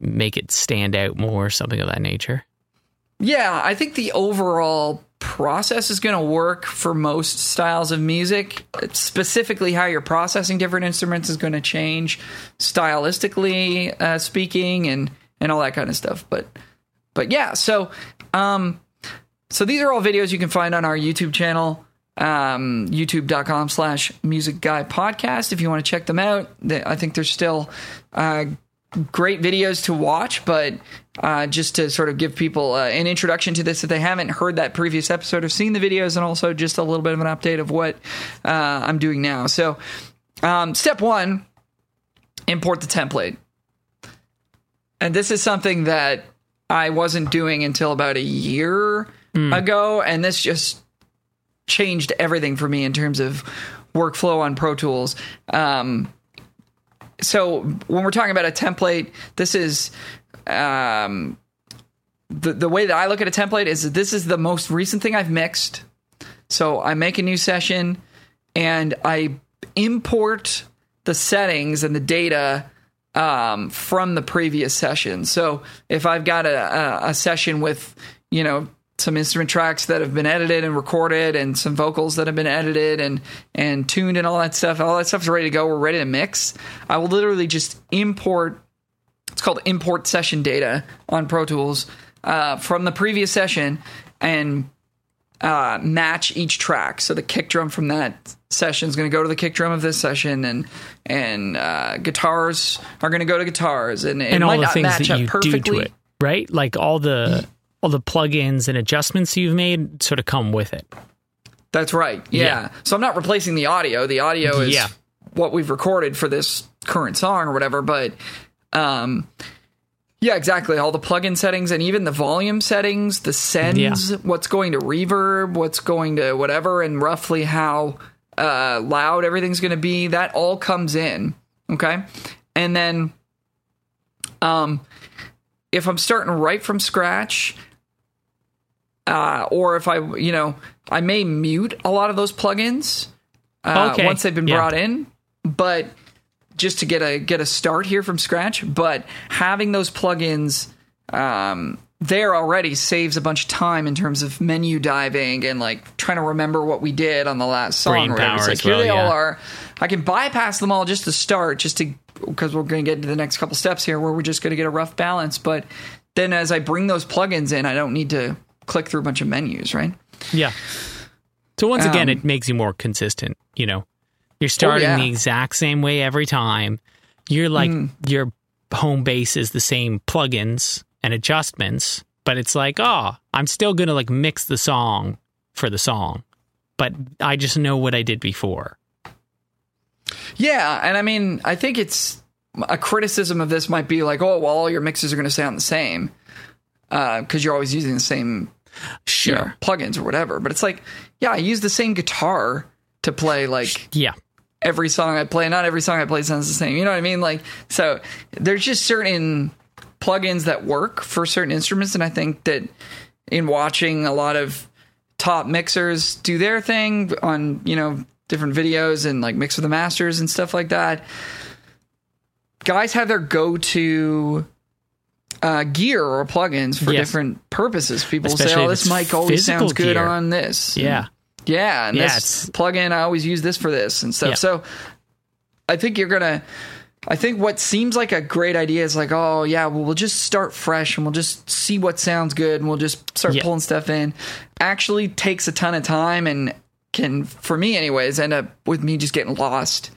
make it stand out more, something of that nature. Yeah, I think the overall process is going to work for most styles of music. Specifically, how you're processing different instruments is going to change stylistically uh, speaking and, and all that kind of stuff. But, but yeah, so... um So these are all videos you can find on our YouTube channel, um, youtube.com slash Music Guy Podcast. If you want to check them out, I think there's still uh, great videos to watch, but uh, just to sort of give people uh, an introduction to this if they haven't heard that previous episode or seen the videos, and also just a little bit of an update of what uh, I'm doing now. So um, step one, import the template. And this is something that I wasn't doing until about a year ago. Mm. ago, and this just changed everything for me in terms of workflow on Pro Tools. Um, so when we're talking about a template, this is um, the, the way that I look at a template is that this is the most recent thing I've mixed. So I make a new session and I import the settings and the data um, from the previous session. So if I've got a, a, a session with, you know, some instrument tracks that have been edited and recorded, and some vocals that have been edited and, and tuned and all that stuff. All that stuff's ready to go. We're ready to mix. I will literally just import. It's called import session data on Pro Tools uh, from the previous session and uh, match each track. So the kick drum from that session is going to go to the kick drum of this session, and and uh, guitars are going to go to guitars, and it and might all the not things match that up you perfectly. Do to it, right? Like all the all the plugins and adjustments you've made sort of come with it. That's right. Yeah. yeah. So I'm not replacing the audio. The audio is yeah. what we've recorded for this current song or whatever, but. Um, yeah, exactly. All the plugin settings and even the volume settings, the sends, yeah. what's going to reverb, what's going to whatever, and roughly how uh, loud everything's going to be. That all comes in. Okay. And then um, if I'm starting right from scratch, uh, or if I, you know, I may mute a lot of those plugins uh, okay. once they've been yeah. brought in, but just to get a get a start here from scratch, but having those plugins um, there already saves a bunch of time in terms of menu diving and like trying to remember what we did on the last song. Brain power, like, here well, they yeah. all are. I can bypass them all just to start, just to because we're going to get into the next couple steps here where we're just going to get a rough balance. But then as I bring those plugins in, I don't need to click through a bunch of menus, right? Yeah. So once again, um, it makes you more consistent, you know. You're starting oh, yeah. the exact same way every time. You're like, mm. your home base is the same plugins and adjustments, but it's like, oh, I'm still going to like mix the song for the song, but I just know what I did before. Yeah. And I mean, I think it's a criticism of this might be like, oh, well, all your mixes are going to sound the same uh, because you're always using the same sure. you know, plugins or whatever. But it's like, yeah, I use the same guitar to play like, yeah. every song I play, not every song I play sounds the same. You know what I mean? Like, so there's just certain plugins that work for certain instruments. And I think that in watching a lot of top mixers do their thing on, you know, different videos and like Mix with the Masters and stuff like that, guys have their go-to uh, gear or plugins for yes. different purposes. People Especially say, oh, this mic always sounds good gear. On this. Yeah. And, Yeah, and yeah, this plugin, I always use this for this and stuff. Yeah. So I think you're going to, I think what seems like a great idea is like, oh, yeah, well, we'll just start fresh and we'll just see what sounds good and we'll just start yeah. pulling stuff in. Actually takes a ton of time and can, for me anyways, end up with me just getting lost.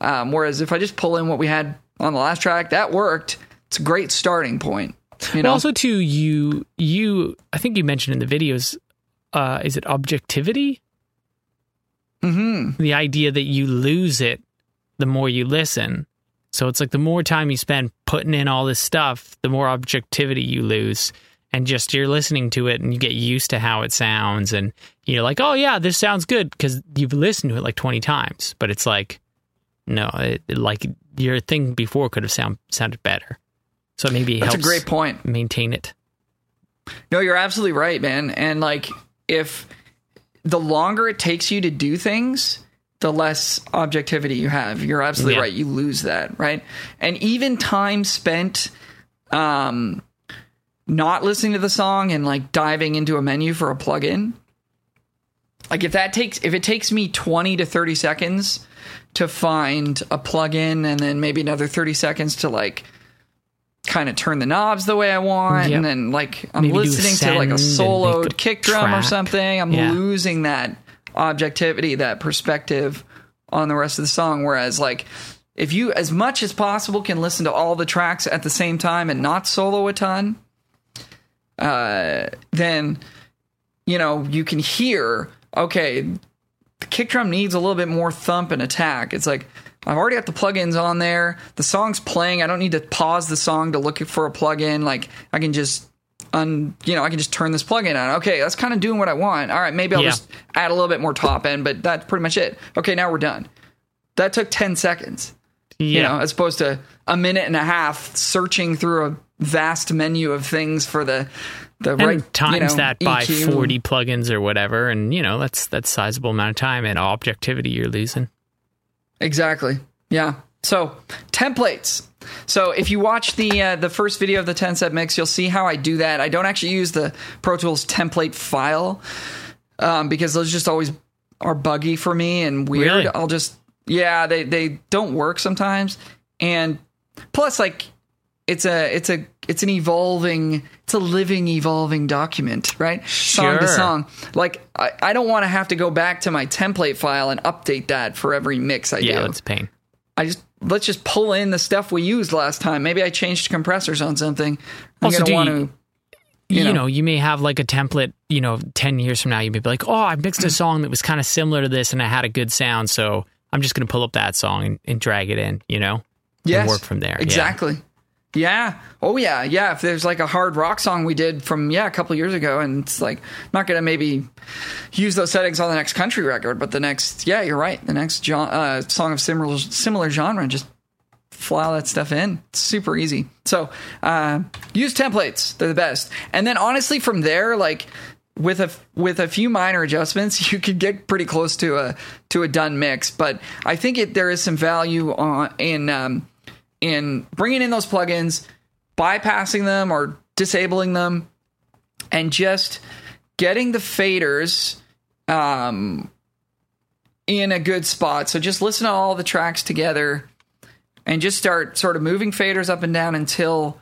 Um, whereas if I just pull in what we had on the last track, that worked. It's a great starting point. You know? Well, also, too, you, you, I think you mentioned in the videos, uh, is it objectivity? Mm-hmm. The idea that you lose it the more you listen. So it's like the more time you spend putting in all this stuff, the more objectivity you lose. And just you're listening to it and you get used to how it sounds. And you're like, oh, yeah, this sounds good because you've listened to it like twenty times. But it's like, no, it, it, like your thing before could have sound, sounded better. So maybe it That's helps a great point. Maintain it. No, you're absolutely right, man. And like if... the longer it takes you to do things, the less objectivity you have. You're absolutely yeah. right. You lose that, right? And even time spent um, not listening to the song and like diving into a menu for a plugin. Like if that takes, if it takes me twenty to thirty seconds to find a plugin and then maybe another thirty seconds to like kind of turn the knobs the way I want yep. and then like I'm Maybe listening to like a soloed a kick drum track. Or something I'm yeah. losing that objectivity, that perspective on the rest of the song, whereas like if you as much as possible can listen to all the tracks at the same time and not solo a ton, uh, then you know you can hear, okay, the kick drum needs a little bit more thump and attack. It's like I've already got the plugins on there. The song's playing. I don't need to pause the song to look for a plugin. Like I can just, un, you know, I can just turn this plugin on. Okay, that's kind of doing what I want. All right, maybe I'll yeah. just add a little bit more top end, but that's pretty much it. Okay, now we're done. That took ten seconds. Yeah. You know, as opposed to a minute and a half searching through a vast menu of things for the the and right times you know, that E Q. By forty plugins or whatever, and you know that's that's a sizable amount of time and objectivity you're losing. Exactly. Yeah. So templates. So if you watch the uh, the first video of the ten-set mix, you'll see how I do that. I don't actually use the Pro Tools template file um, because those just always are buggy for me and weird. Really? I'll just, yeah, they, they don't work sometimes. And plus, like, it's a it's a it's an evolving, it's a living, evolving document, right? Sure. Song to song. Like, I, I don't want to have to go back to my template file and update that for every mix I yeah, do. Yeah, it's a pain. I just let's just pull in the stuff we used last time. Maybe I changed compressors on something. I'm also, gonna want to. You know. you know, you may have like a template, you know, ten years from now, you may be like, oh, I mixed a song that was kind of similar to this and I had a good sound. So I'm just going to pull up that song and, and drag it in, you know, yes, and work from there. Exactly. Yeah. yeah. Oh, yeah. Yeah. If there's like a hard rock song we did from, yeah, a couple of years ago, and it's like, I'm not going to maybe use those settings on the next country record, but the next, yeah, you're right. The next jo- uh, song of similar, similar genre, just fly all that stuff in. It's super easy. So uh, use templates. They're the best. And then honestly, from there, like with a with a few minor adjustments, you could get pretty close to a to a done mix. But I think it, there is some value on, in um, in bringing in those plugins, bypassing them or disabling them, and just getting the faders um, in a good spot. So just listen to all the tracks together. And just start sort of moving faders up and down until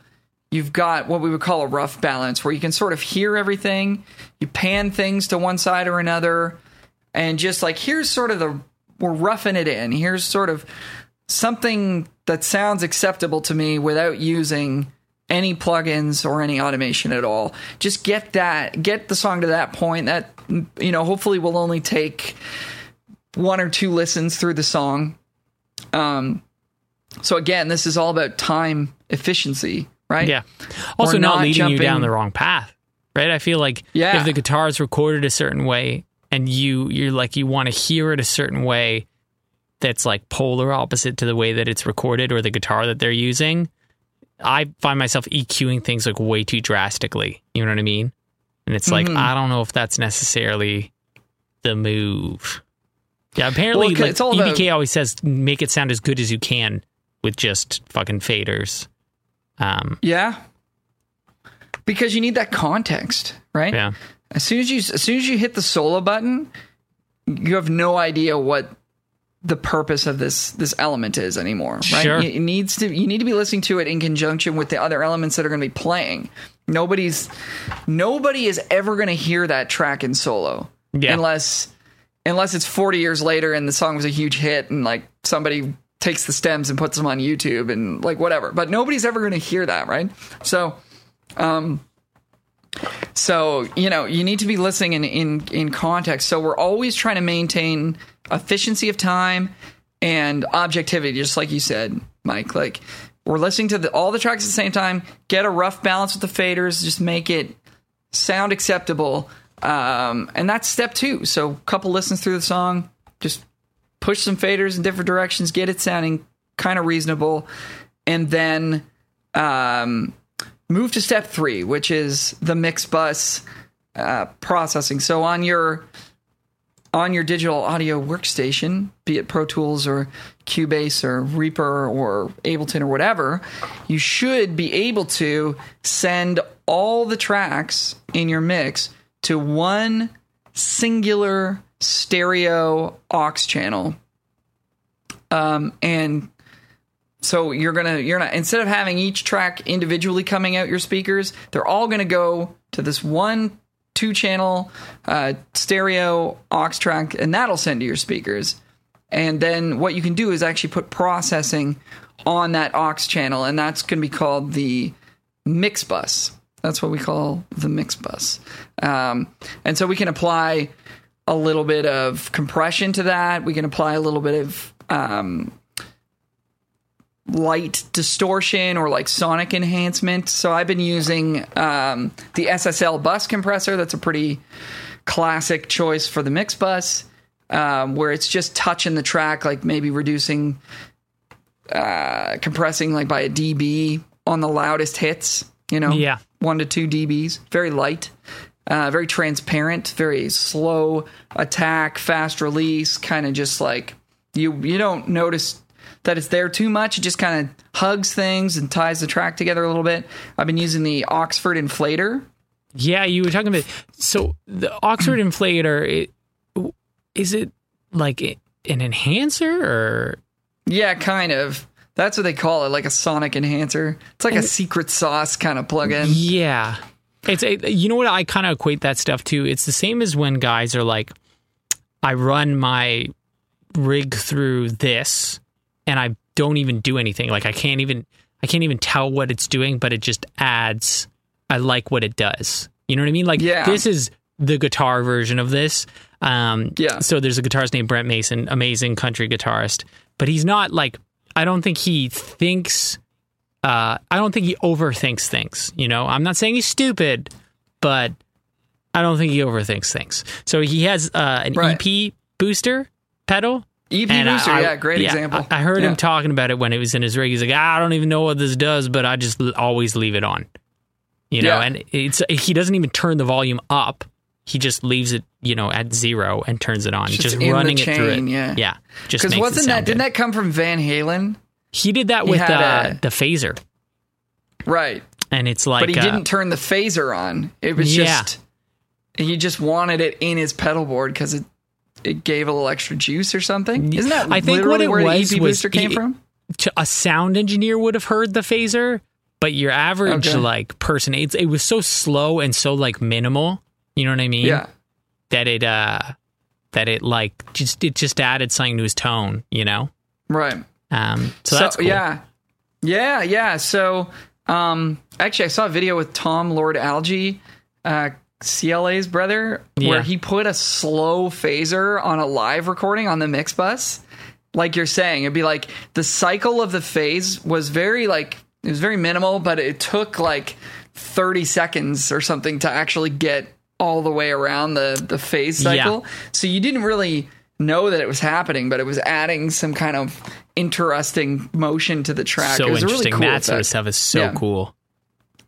you've got what we would call a rough balance, where you can sort of hear everything, you pan things to one side or another, and just like, here's sort of the, we're roughing it in. Here's sort of something that sounds acceptable to me without using any plugins or any automation at all. Just get that, get the song to that point that, you know, hopefully will only take one or two listens through the song. Um, So again, this is all about time efficiency, right? Yeah. Also not, not leading jumping. you down the wrong path, right? I feel like yeah. if the guitar is recorded a certain way and you, you're like, you want to hear it a certain way that's like polar opposite to the way that it's recorded or the guitar that they're using, I find myself EQing things like way too drastically. You know what I mean? And it's like, mm-hmm. I don't know if that's necessarily the move. Yeah, apparently well, like, it's all about- E B K always says, make it sound as good as you can with just fucking faders. Um, yeah. Because you need that context, right? Yeah. As soon as you, as soon as you hit the solo button, you have no idea what the purpose of this, this element is anymore, right? Sure. It needs to, you need to be listening to it in conjunction with the other elements that are going to be playing. Nobody's, nobody is ever going to hear that track in solo yeah. unless, unless it's forty years later and the song was a huge hit and like somebody takes the stems and puts them on YouTube and like whatever, but nobody's ever going to hear that. Right. So, um, so, you know, you need to be listening in, in, in context. So we're always trying to maintain efficiency of time and objectivity. Just like you said, Mike, like we're listening to the, all the tracks at the same time, get a rough balance with the faders, just make it sound acceptable. Um, and that's step two. So a couple listens through the song, just push some faders in different directions, get it sounding kind of reasonable, and then um, move to step three, which is the mix bus uh, processing. So on your on your digital audio workstation, be it Pro Tools or Cubase or Reaper or Ableton or whatever, you should be able to send all the tracks in your mix to one singular stereo aux channel, um, and so you're gonna you're not instead of having each track individually coming out your speakers, they're all gonna go to this one two channel uh, stereo aux track, and that'll send to your speakers. And then what you can do is actually put processing on that aux channel, and that's gonna be called the mix bus. That's what we call the mix bus, um, and so we can apply a little bit of compression to that. We can apply a little bit of um, light distortion or like sonic enhancement. So I've been using um, the S S L bus compressor. That's a pretty classic choice for the mix bus, um, where it's just touching the track, like maybe reducing, uh, compressing like by a dB on the loudest hits, you know, yeah. one to two dBs, very light. Uh, very transparent, very slow attack, fast release, kind of just like you you don't notice that it's there too much. It just kind of hugs things and ties the track together a little bit. I've been using the Oxford Inflator. Yeah, you were talking about... So the Oxford Inflator, it, is it like an enhancer or... Yeah, kind of. That's what they call it, like a sonic enhancer. It's like and a secret sauce kind of plug-in. Yeah. It's a, you know what I kind of equate that stuff to? It's the same as when guys are like, I run my rig through this and I don't even do anything. Like I can't even, I can't even tell what it's doing, but it just adds, I like what it does. You know what I mean? Like yeah. This is the guitar version of this. Um, yeah. So there's a guitarist named Brent Mason, amazing country guitarist, but he's not like, I don't think he thinks, uh, I don't think he overthinks things. You know, I'm not saying he's stupid, but I don't think he overthinks things. So he has uh, an right. E P booster pedal. E P booster, I, yeah, great yeah, example. I, I heard yeah. him talking about it when it was in his rig. He's like, I don't even know what this does, but I just l- always leave it on. You know, yeah. and it's he doesn't even turn the volume up. He just leaves it, you know, at zero and turns it on. Just, just running chain, it through it. Yeah. yeah just because wasn't that, didn't good. that come from Van Halen? He did that he with uh, a, the phaser. Right. And it's like. But he uh, didn't turn the phaser on. It was yeah. just. He just wanted it in his pedal board because it, it gave a little extra juice or something. Isn't that I think what it where was, the E P booster came it, from? A sound engineer would have heard the phaser, but your average okay. like person, it, it was so slow and so like minimal. You know what I mean? Yeah. That it uh, that it like just it just added something to his tone. You know? Right. Um. So, so that's cool. yeah, yeah, yeah. So um, actually, I saw a video with Tom Lord Alge. Uh, C L A's brother, yeah. where he put a slow phaser on a live recording on the mix bus. Like you're saying, it'd be like the cycle of the phase was very like, it was very minimal, but it took like thirty seconds or something to actually get all the way around the, the phase cycle. Yeah. So you didn't really know that it was happening, but it was adding some kind of interesting motion to the track. So it was interesting. Really cool. That sort of stuff is so yeah. cool.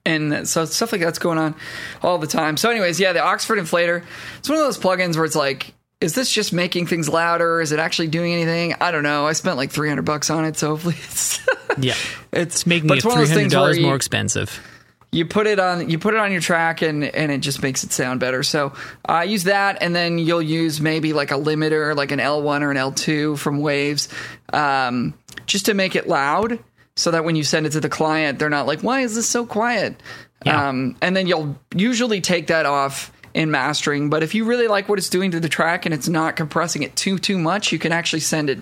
And so stuff like that's going on all the time. So anyways, yeah, the Oxford Inflator, it's one of those plugins where it's like, is this just making things louder? Is it actually doing anything? I don't know. I spent like three hundred bucks on it. So hopefully it's, yeah, it's, it's making it three hundred dollars more expensive. You put it on, you put it on your track and, and it just makes it sound better. So I uh, use that. And then you'll use maybe like a limiter, like an L one or an L two from Waves, um, just to make it loud. So that when you send it to the client, they're not like, why is this so quiet? Yeah. Um, and then you'll usually take that off in mastering. But if you really like what it's doing to the track and it's not compressing it too, too much, you can actually send it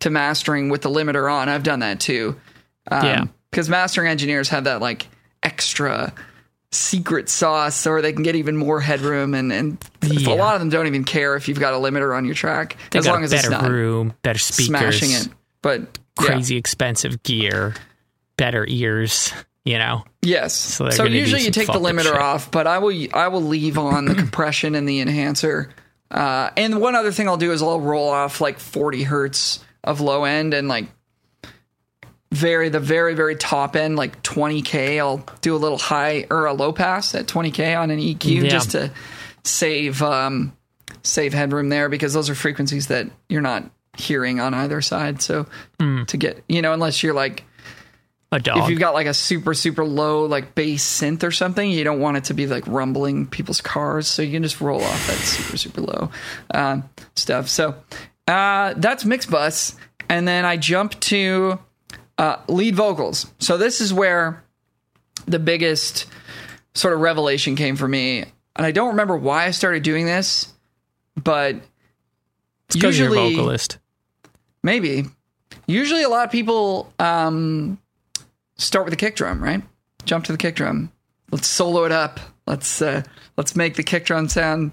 to mastering with the limiter on. I've done that too. Um, yeah. Because mastering engineers have that like extra secret sauce or they can get even more headroom. And, and yeah. a lot of them don't even care if you've got a limiter on your track. They as long as it's not better room, better speakers. Smashing it. But... crazy yeah. expensive gear, better ears, you know? Yes. So, so usually you take the limiter shit. off, but I will I will leave on the compression and the enhancer. Uh, and one other thing I'll do is I'll roll off like forty hertz of low end and like very the very, very top end, like twenty K. I'll do a little high or a low pass at twenty K on an E Q yeah. just to save um, save headroom there because those are frequencies that you're not hearing on either side. So mm. to get, you know, unless you're like a dog, if you've got like a super, super low, like bass synth or something, you don't want it to be like rumbling people's cars. So you can just roll off that super, super low, um, stuff. So, uh, that's mix bus. And then I jump to, uh, lead vocals. So this is where the biggest sort of revelation came for me. And I don't remember why I started doing this, but it's usually you're a vocalist. Maybe. Usually a lot of people um, start with the kick drum, right? Jump to the kick drum. Let's solo it up. Let's uh, let's make the kick drum sound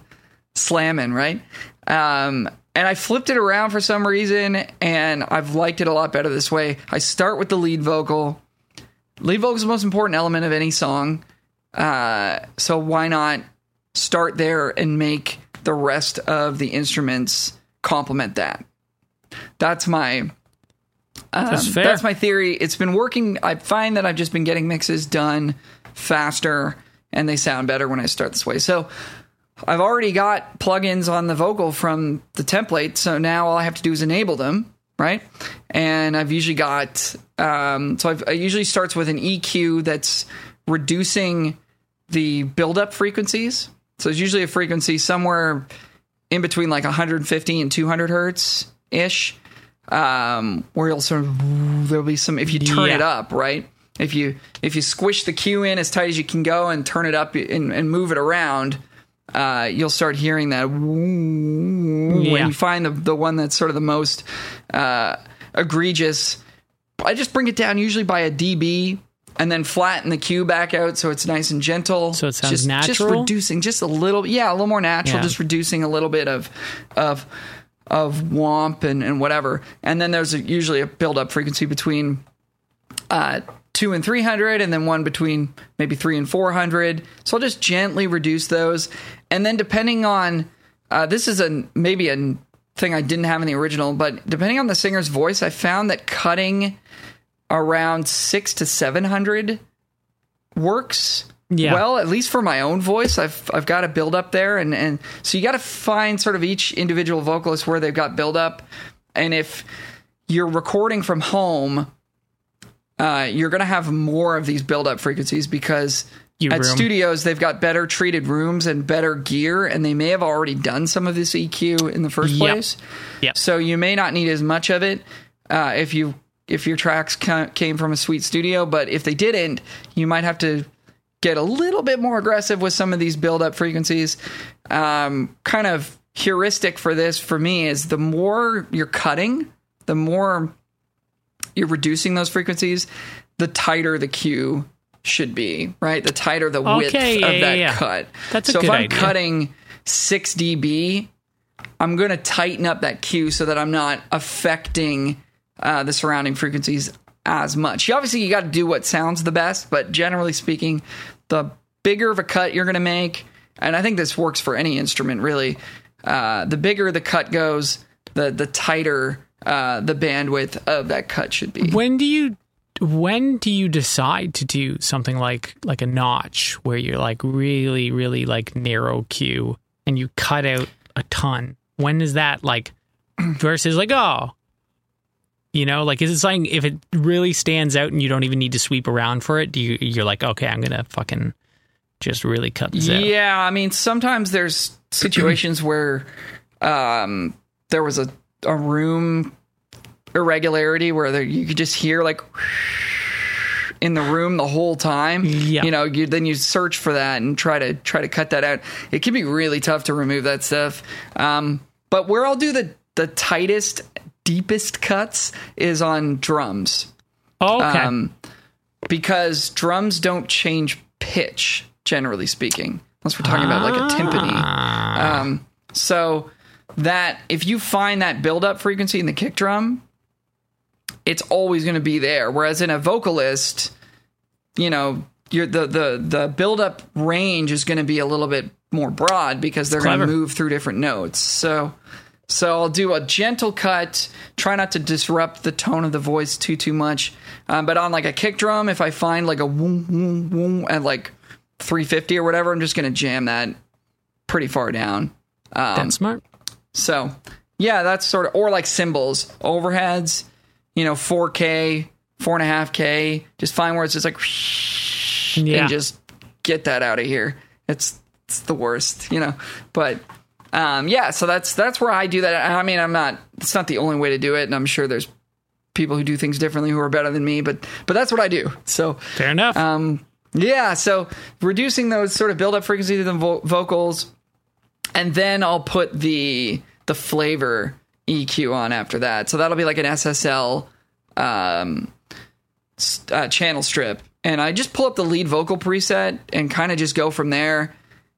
slamming, right? Um, and I flipped it around for some reason, and I've liked it a lot better this way. I start with the lead vocal. Lead vocal is the most important element of any song. Uh, so why not start there and make the rest of the instruments complement that? That's my um, that's, fair. that's my theory. It's been working. I find that I've just been getting mixes done faster and they sound better when I start this way. So I've already got plugins on the vocal from the template. So now all I have to do is enable them, right? And I've usually got, um, so I've, it usually starts with an E Q that's reducing the buildup frequencies. So it's usually a frequency somewhere in between like one fifty and two hundred hertz ish, um, where you'll sort of, there'll be some, if you turn yeah. it up, right? If you, if you squish the Q in as tight as you can go and turn it up and, and move it around, uh, you'll start hearing that when yeah. you find the, the one that's sort of the most, uh, egregious. I just bring it down usually by a dB and then flatten the Q back out. So it's nice and gentle. So it sounds just, natural, just reducing just a little, yeah, a little more natural, yeah. just reducing a little bit of, of, of womp and, and whatever. And then there's a, usually a build-up frequency between, uh, two and three hundred, and then one between maybe three and four hundred. So I'll just gently reduce those. And then depending on, uh, this is a, maybe a thing I didn't have in the original, but depending on the singer's voice, I found that cutting around six to seven hundred works yeah. well, at least for my own voice. I've, I've got a build up there. And, and so you got to find sort of each individual vocalist where they've got build up. And if you're recording from home, Uh, you're going to have more of these build-up frequencies because you at room. studios, they've got better treated rooms and better gear, and they may have already done some of this E Q in the first yep. place. Yep. So you may not need as much of it uh, if you if your tracks ca- came from a sweet studio, but if they didn't, you might have to get a little bit more aggressive with some of these build-up frequencies. Um, kind of heuristic for this, for me, is the more you're cutting, the more you're reducing those frequencies, the tighter the Q should be, right? The tighter the okay, width yeah, of that yeah. cut. That's a so good if I'm idea. Cutting six dB, I'm going to tighten up that Q so that I'm not affecting uh, the surrounding frequencies as much. You obviously, you got to do what sounds the best, but generally speaking, the bigger of a cut you're going to make, and I think this works for any instrument really, uh, the bigger the cut goes, the the tighter Uh, the bandwidth of that cut should be. When do you when do you decide to do something like like a notch where you're like really really like narrow Q and you cut out a ton? When is that like versus like oh, you know, like is it something if it really stands out and you don't even need to sweep around for it? Do you you're like okay, I'm gonna fucking just really cut this out? Yeah, I mean sometimes there's situations where um there was a. a room irregularity where there, you could just hear like in the room the whole time, yeah. you know, you, then you search for that and try to try to cut that out. It can be really tough to remove that stuff. Um, but where I'll do the, the tightest, deepest cuts is on drums. Oh, okay. Um, because drums don't change pitch, generally speaking, unless we're talking ah. about like a timpani. Um, so that if you find that build-up frequency in the kick drum, it's always going to be there. Whereas in a vocalist, you know, you're, the the the build-up range is going to be a little bit more broad because they're going to move through different notes. So, so I'll do a gentle cut, try not to disrupt the tone of the voice too too much. Um, but on like a kick drum, if I find like a woom woom woom at like three fifty or whatever, I'm just going to jam that pretty far down. Um, That's smart. So, yeah, that's sort of, or like cymbals, overheads, you know, four K, four and a half K, just find where it's just like, yeah. and just get that out of here. It's, it's the worst, you know, but, um, yeah, so that's, that's where I do that. I mean, I'm not, it's not the only way to do it. And I'm sure there's people who do things differently who are better than me, but, but that's what I do. So fair enough. Um, yeah. So reducing those sort of build up frequencies of the vo- vocals, and then I'll put the the flavor E Q on after that. So that'll be like an S S L um, uh, channel strip. And I just pull up the lead vocal preset and kind of just go from there.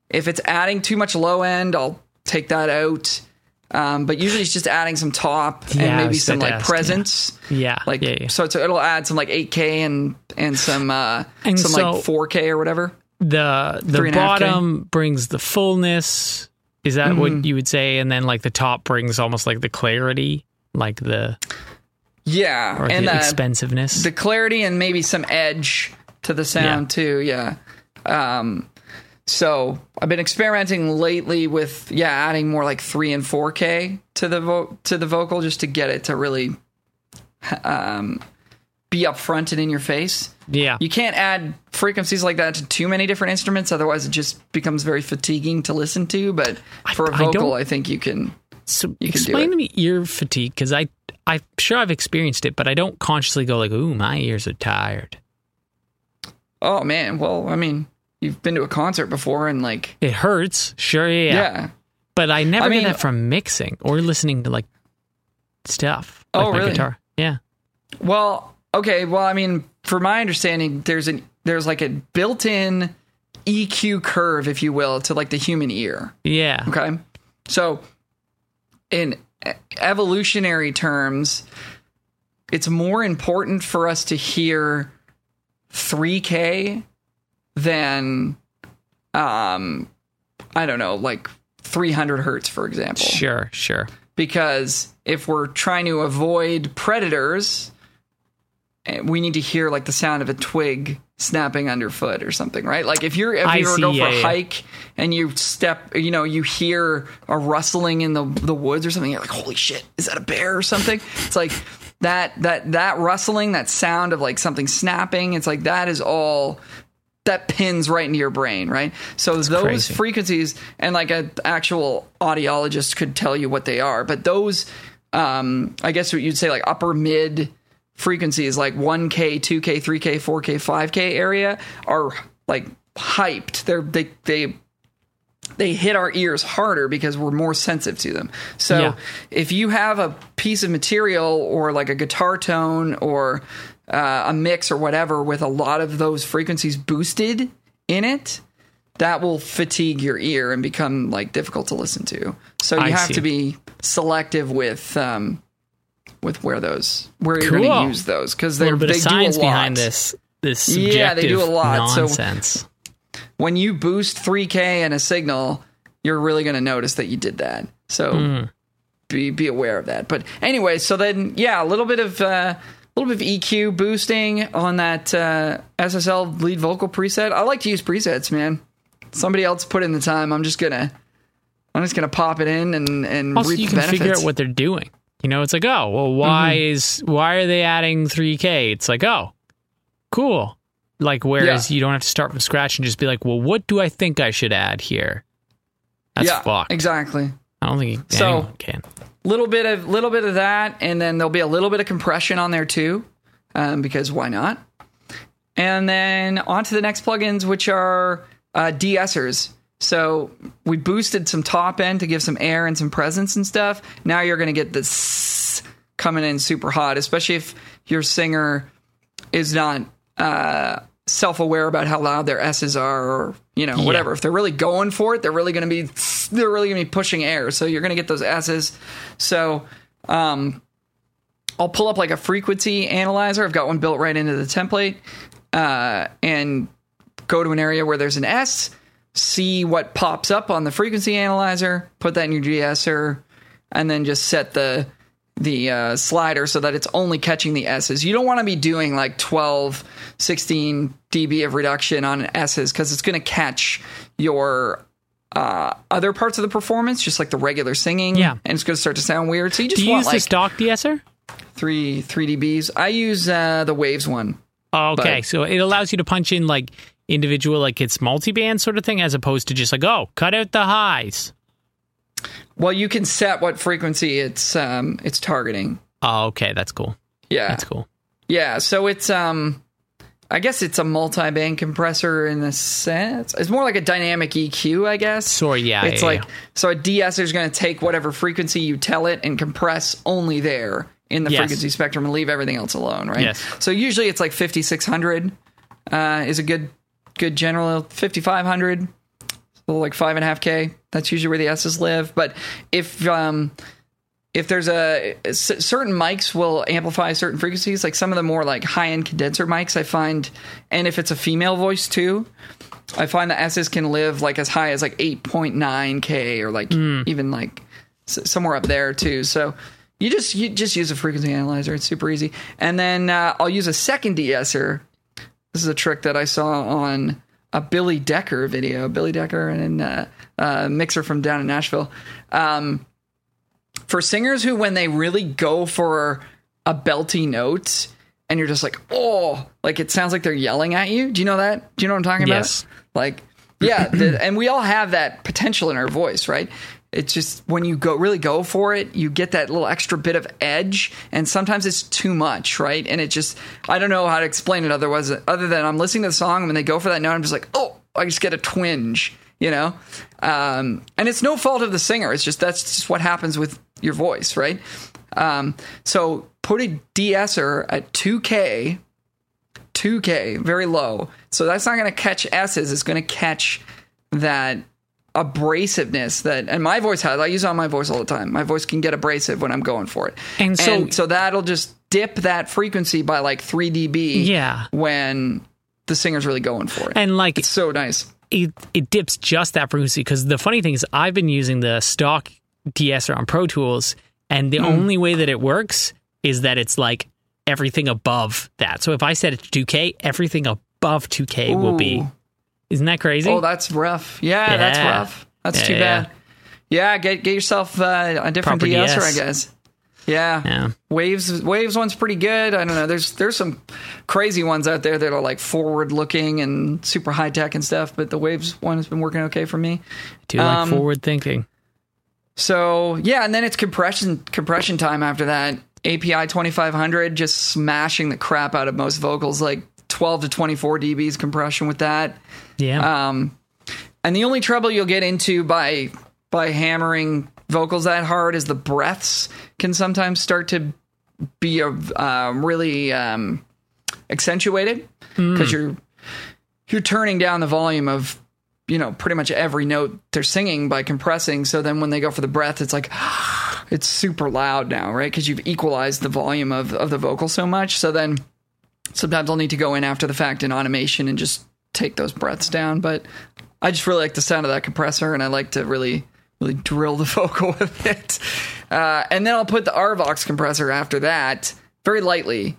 If it's adding too much low end, I'll take that out. Um, but usually it's just adding some top yeah, and maybe some like ask, presence. Yeah. yeah. Like yeah, yeah. So it's, it'll add some like eight K and, and some, uh, and some so like four K or whatever. The the bottom brings the fullness. Is that mm-hmm. what you would say? And then like the top brings almost like the clarity, like the yeah, or and the, the expensiveness, the clarity, and maybe some edge to the sound yeah. too. Yeah. Um. So I've been experimenting lately with yeah, adding more like three and four K to the vo- to the vocal just to get it to really um, be upfront and in your face. Yeah. You can't add frequencies like that to too many different instruments. Otherwise, it just becomes very fatiguing to listen to. But for I, a vocal, I, I think you can. So you explain to me ear fatigue, because I, I'm sure I've experienced it, but I don't consciously go like, ooh, my ears are tired. Oh, man. Well, I mean, you've been to a concert before and like... It hurts. Sure, yeah. Yeah. But I never I mean, get that from mixing or listening to like stuff. Like oh, my really? Guitar. Yeah. Well, okay. Well, I mean, for my understanding, there's an there's like a built-in E Q curve, if you will, to like the human ear. Yeah. Okay. So... in evolutionary terms, it's more important for us to hear three K than, um, I don't know, like three hundred hertz, for example. Sure, sure. Because if we're trying to avoid predators, we need to hear like the sound of a twig snapping underfoot or something, right? Like if you're if you were to go yeah, for a yeah. hike and you step, you know, you hear a rustling in the the woods or something, you're like, holy shit, is that a bear or something? It's like that that that rustling, that sound of like something snapping, it's like that is all that pins right into your brain, right? So that's those crazy. Frequencies, and like an actual audiologist could tell you what they are, but those, um, I guess what you'd say like upper mid frequencies like one K, two K, three K, four K, five K area are like hyped. They're they they they hit our ears harder because we're more sensitive to them. So yeah. if you have a piece of material or like a guitar tone or uh, a mix or whatever with a lot of those frequencies boosted in it, that will fatigue your ear and become like difficult to listen to. So you I have see. to be selective with um with where those where cool. you're going to use those, because they they science do a lot behind this this subjective yeah they do a lot nonsense. So when you boost three K in a signal, you're really going to notice that you did that. So mm. be be aware of that. But anyway, so then yeah, a little bit of a uh, little bit of E Q boosting on that uh, S S L lead vocal preset. I like to use presets, man. Somebody else put in the time. I'm just gonna I'm just gonna pop it in and and also reap you the can benefits. Figure out what they're doing. You know, it's like, oh, well, why mm-hmm. is why are they adding three K? It's like, oh, cool. Like, whereas yeah. you don't have to start from scratch and just be like, well, what do I think I should add here? That's yeah, fucked. Exactly. I don't think so, anyone can. Little bit of little bit of that, and then there'll be a little bit of compression on there too, um, because why not? And then on to the next plugins, which are uh, de-essers. So we boosted some top end to give some air and some presence and stuff. Now you're going to get this coming in super hot, especially if your singer is not uh, self-aware about how loud their S's are, or you know, yeah. whatever. If they're really going for it, they're really going to be they're really going to be pushing air. So you're going to get those S's. So um, I'll pull up like a frequency analyzer. I've got one built right into the template, uh, and go to an area where there's an S. See what pops up on the frequency analyzer, put that in your de-esser, and then just set the the uh, slider so that it's only catching the S's. You don't want to be doing like twelve, sixteen decibels of reduction on S's, because it's going to catch your uh, other parts of the performance, just like the regular singing, yeah. and it's going to start to sound weird. So you just Do you want use like the stock de-esser? three decibels. I use uh, the Waves one. Oh, okay, but, so it allows you to punch in like... individual, like it's multi-band sort of thing, as opposed to just like, oh, cut out the highs. Well, you can set what frequency it's um it's targeting. Oh, okay, that's cool. Yeah, that's cool. Yeah, so it's um I guess it's a multi-band compressor in a sense. It's more like a dynamic E Q, I guess. So yeah, it's yeah, like yeah. so a de-esser is going to take whatever frequency you tell it and compress only there in the yes. frequency spectrum and leave everything else alone, right? Yes. So usually it's like fifty-six hundred uh, is a good. Good general fifty-five hundred, like five and a half K. That's usually where the S's live. But if um, if there's a c- certain mics will amplify certain frequencies, like some of the more like high end condenser mics, I find, and if it's a female voice too, I find the S's can live like as high as like eight point nine K or like mm. even like s- somewhere up there too. So you just you just use a frequency analyzer. It's super easy. And then uh, I'll use a second de-esser. This is a trick that I saw on a Billy Decker video. Billy Decker and uh, a mixer from down in Nashville. Um, for singers who, when they really go for a belty note and you're just like, oh, like it sounds like they're yelling at you. Do you know that? Do you know what I'm talking about? Yes. Like, yeah. the, and we all have that potential in our voice, right? It's just when you go really go for it, you get that little extra bit of edge, and sometimes it's too much, right? And it just, I don't know how to explain it otherwise, other than I'm listening to the song and when they go for that note, I'm just like, oh, I just get a twinge, you know? Um, and it's no fault of the singer. It's just, that's just what happens with your voice, right? Um, so put a de-esser at two K, two K, very low. So that's not going to catch S's. It's going to catch that abrasiveness that, and my voice has, I use it on my voice all the time. My voice can get abrasive when I'm going for it. And so, and so that'll just dip that frequency by like three decibels. Yeah. When the singer's really going for it. And like, it's so nice. It, it dips just that frequency. Because the funny thing is, I've been using the stock de-esser on Pro Tools, and the mm. only way that it works is that it's like everything above that. So if I set it to two K, everything above two K Ooh. Will be. Isn't that crazy? Oh, that's rough. Yeah, yeah. that's rough. That's yeah, too bad. Yeah. yeah, get get yourself uh, a different de-esser, I guess. Yeah. yeah. Waves Waves one's pretty good. I don't know. There's there's some crazy ones out there that are like forward-looking and super high-tech and stuff, but the Waves one has been working okay for me. I do um, like forward-thinking. So, yeah, and then it's compression compression time after that. A P I twenty-five hundred, just smashing the crap out of most vocals, like twelve to twenty-four decibels compression with that. Yeah. Um, and the only trouble you'll get into by by hammering vocals that hard is the breaths can sometimes start to be a, uh, really um, accentuated because mm. you're you're turning down the volume of, you know, pretty much every note they're singing by compressing. So then when they go for the breath, it's like, it's super loud now, right? Because you've equalized the volume of, of the vocal so much. So then sometimes I'll need to go in after the fact in automation and just take those breaths down. But I just really like the sound of that compressor, and I like to really, really drill the vocal with it. Uh, and then I'll put the R Vox compressor after that very lightly.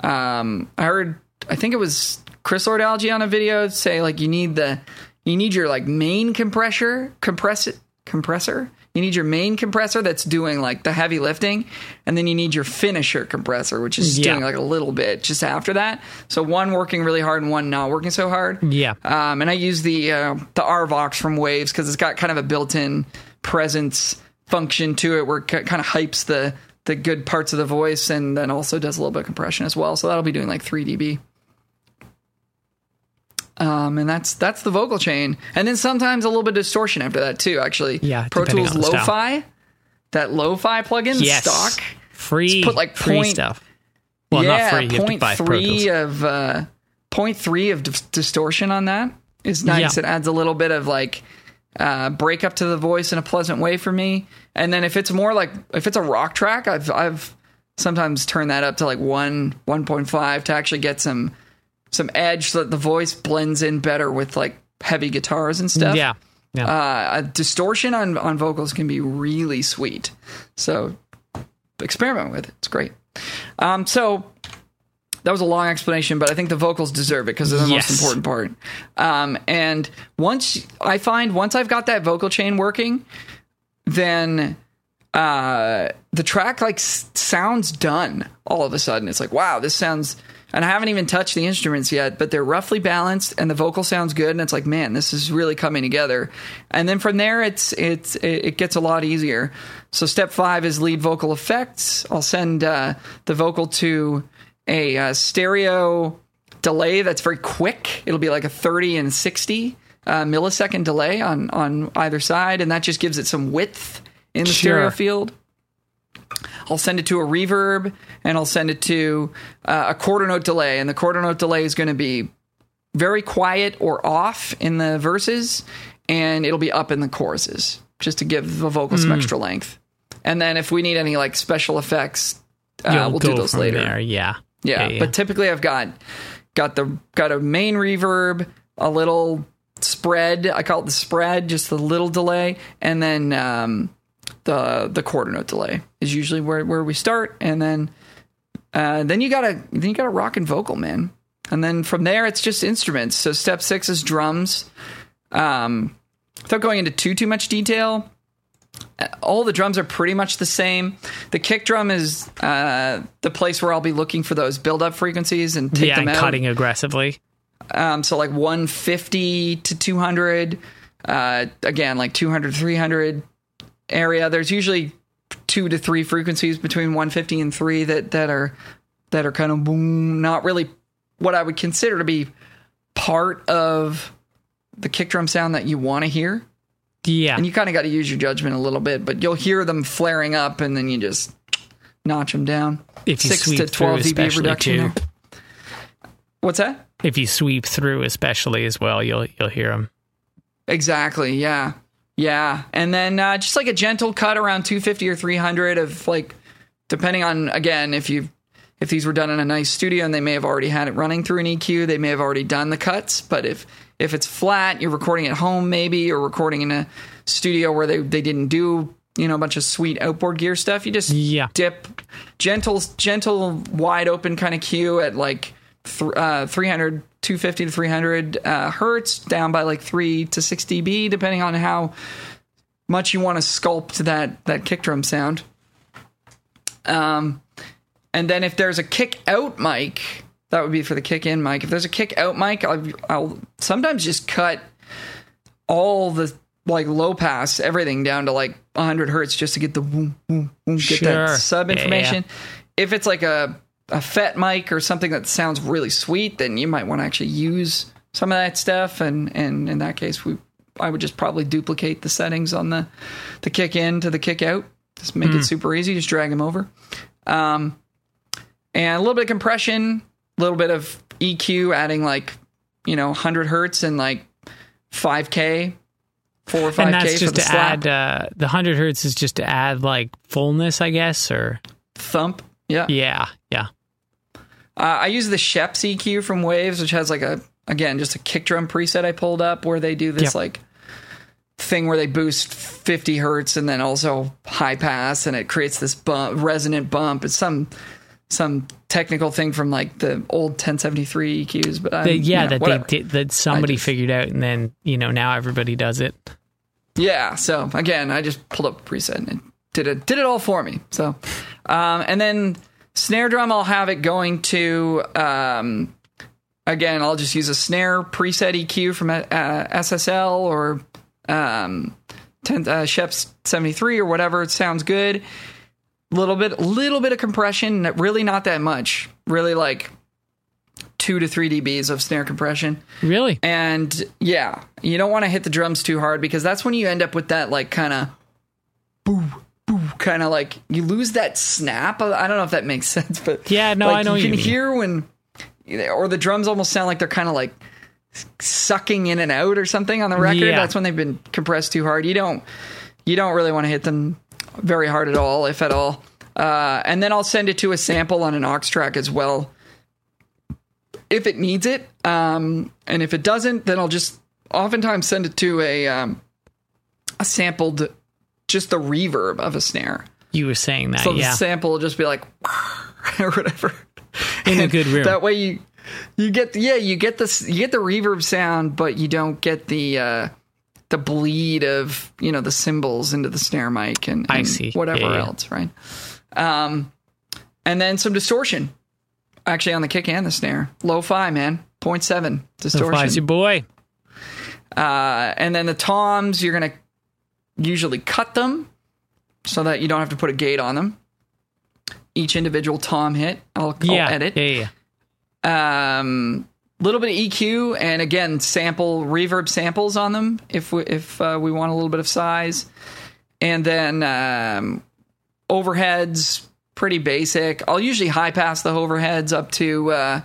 Um, I heard, I think it was Chris Ordalgi on a video say, like, you need the... You need your like main compressor, compress compressor. You need your main compressor that's doing like the heavy lifting, and then you need your finisher compressor, which is yeah. doing like a little bit just after that. So one working really hard and one not working so hard. Yeah. Um, and I use the uh, the R Vox from Waves because it's got kind of a built-in presence function to it, where it c- kind of hypes the the good parts of the voice, and then also does a little bit of compression as well. So that'll be doing like three decibels. Um, and that's that's the vocal chain. And then sometimes a little bit of distortion after that, too, actually. Yeah, Pro Tools Lo-Fi, that Lo-Fi plugin, yes. stock. Free, put like free point, stuff. Well, yeah, not free, you have to buy Pro Tools. Of, uh, point three of d- distortion on that is nice. Yeah. It adds a little bit of like uh, breakup to the voice in a pleasant way for me. And then if it's more like, if it's a rock track, I've I've sometimes turned that up to like one, one point five to actually get some... some edge so that the voice blends in better with like heavy guitars and stuff. Yeah. yeah. Uh, a distortion on, on vocals can be really sweet. So experiment with it. It's great. Um, so that was a long explanation, but I think the vocals deserve it because they're the yes. most important part. Um, and once I find, once I've got that vocal chain working, then uh, the track like s- sounds done all of a sudden. It's like, wow, this sounds... And I haven't even touched the instruments yet, but they're roughly balanced and the vocal sounds good. And it's like, man, this is really coming together. And then from there, it's, it's, it gets a lot easier. So step five is lead vocal effects. I'll send uh, the vocal to a uh, stereo delay that's very quick. It'll be like a thirty and sixty uh, millisecond delay on, on either side. And that just gives it some width in the sure. stereo field. I'll send it to a reverb, and I'll send it to uh, a quarter note delay. And the quarter note delay is going to be very quiet or off in the verses, and it'll be up in the choruses just to give the vocal mm. some extra length. And then if we need any like special effects, uh, we'll do those later. Yeah. Yeah. yeah, yeah. But typically I've got, got the, got a main reverb, a little spread. I call it the spread, just the little delay. And then, um, the the quarter note delay is usually where, where we start, and then uh, then you gotta then you gotta rock and vocal, man. And then from there it's just instruments. So step six is drums. Um, without going into too too much detail, all the drums are pretty much the same. The kick drum is uh, the place where I'll be looking for those build-up frequencies and take yeah, them and out. Yeah, cutting aggressively. Um, so like one fifty to two hundred, uh, again, like two hundred, three hundred area. There's usually two to three frequencies between one fifty and three that, that are that are kind of boom, not really what I would consider to be part of the kick drum sound that you want to hear. Yeah. And you kind of got to use your judgment a little bit, but you'll hear them flaring up and then you just notch them down. If you sweep through, especially too. What's that? If you sweep through, especially as well, you'll you'll hear them. Exactly. Yeah. Yeah. And then uh, just like a gentle cut around two fifty or three hundred of like, depending on, again, if you if these were done in a nice studio and they may have already had it running through an E Q, they may have already done the cuts. But if if it's flat, you're recording at home maybe, or recording in a studio where they, they didn't do, you know, a bunch of sweet outboard gear stuff, you just yeah. dip gentle, gentle, wide open kind of cue at like Th- uh, three hundred, two fifty to three hundred uh, hertz, down by like three to six decibels, depending on how much you want to sculpt that, that kick drum sound. Um, and then if there's a kick out mic, that would be for the kick in mic. If there's a kick out mic, I'll, I'll sometimes just cut all the like low pass, everything down to like one hundred hertz just to get the boom, boom, boom, get sure. that sub information. Yeah. If it's like a a F E T mic or something that sounds really sweet, then you might want to actually use some of that stuff. And, and in that case, we, I would just probably duplicate the settings on the, the kick in to the kick out. Just make mm. it super easy. Just drag them over. Um, and a little bit of compression, a little bit of E Q, adding like, you know, one hundred hertz and like five K, four or five K. And that's just for the to slap. add, uh, the one hundred hertz is just to add like fullness, I guess, or thump. Yeah. Yeah. Yeah. Uh, I use the Sheps E Q from Waves, which has like a, again, just a kick drum preset I pulled up where they do this yep. like thing where they boost fifty hertz and then also high pass, and it creates this bump, resonant bump. It's some some technical thing from like the old ten seventy-three E Qs, but the, yeah, you know, that whatever. they did, that somebody just figured out, and then you know now everybody does it. Yeah. So again, I just pulled up a preset and it did it did it all for me. So, um, and then. Snare drum, I'll have it going to, um, again, I'll just use a snare preset E Q from uh, S S L or um, ten, uh, Sheps seventy-three or whatever. It sounds good. Little bit, little bit of compression, really not that much. Really like two to three dBs of snare compression. Really? And yeah, you don't want to hit the drums too hard because that's when you end up with that like kind of boo. Kind of like you lose that snap. I don't know if that makes sense, but yeah, no, like I know you can you mean. hear when, or the drums almost sound like they're kind of like sucking in and out or something on the record. Yeah. That's when they've been compressed too hard. You don't, you don't really want to hit them very hard at all, if at all. Uh, and then I'll send it to a sample on an aux track as well, if it needs it. Um, and if it doesn't, then I'll just oftentimes send it to a um, a sampled. Just the reverb of a snare. You were saying that, so yeah. So the sample will just be like, or whatever. In and a good room. That way you, you get, the, yeah, you get the, you get the reverb sound, but you don't get the, uh, the bleed of, you know, the cymbals into the snare mic and, and I see. whatever yeah, yeah. else, right? Um, and then some distortion, actually on the kick and the snare. Lo-fi, man, zero point seven distortion. Lo-fi's your boy. Uh, and then the toms, you're going to usually cut them so that you don't have to put a gate on them. Each individual tom hit, I'll, yeah, I'll edit. Yeah, yeah. Um, little bit of E Q and again sample reverb samples on them if we, if uh, we want a little bit of size. And then um, overheads, pretty basic. I'll usually high pass the overheads up to uh,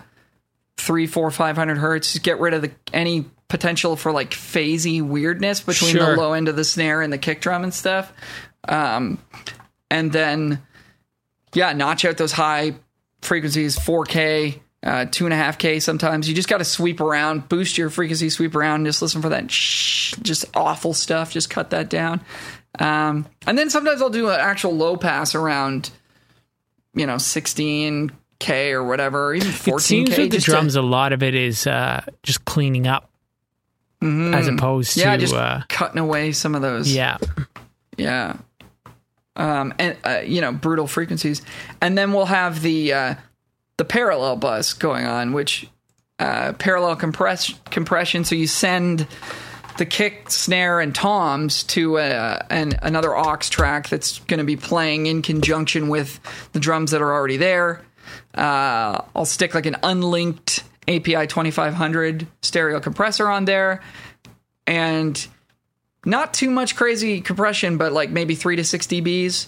three, four, five hundred hertz. Just get rid of the any. potential for like phasey weirdness between sure. the low end of the snare and the kick drum and stuff. Um, and then, yeah, notch out those high frequencies, four K, uh, two and a half K. Sometimes you just got to sweep around, boost your frequency, sweep around, just listen for that. Shh, just awful stuff. Just cut that down. Um, and then sometimes I'll do an actual low pass around, you know, sixteen K or whatever, even fourteen K. It seems with the drums, to, a lot of it is, uh, just cleaning up. Mm-hmm. As opposed yeah, to just uh, cutting away some of those. Yeah. Yeah. um, and uh, you know, brutal frequencies. And then we'll have the uh, the parallel bus going on, which uh, parallel compress compression. So you send the kick, snare, and toms to uh, an, another aux track that's going to be playing in conjunction with the drums that are already there. Uh, I'll stick like an unlinked A P I twenty-five hundred stereo compressor on there, and not too much crazy compression, but like maybe three to six dBs,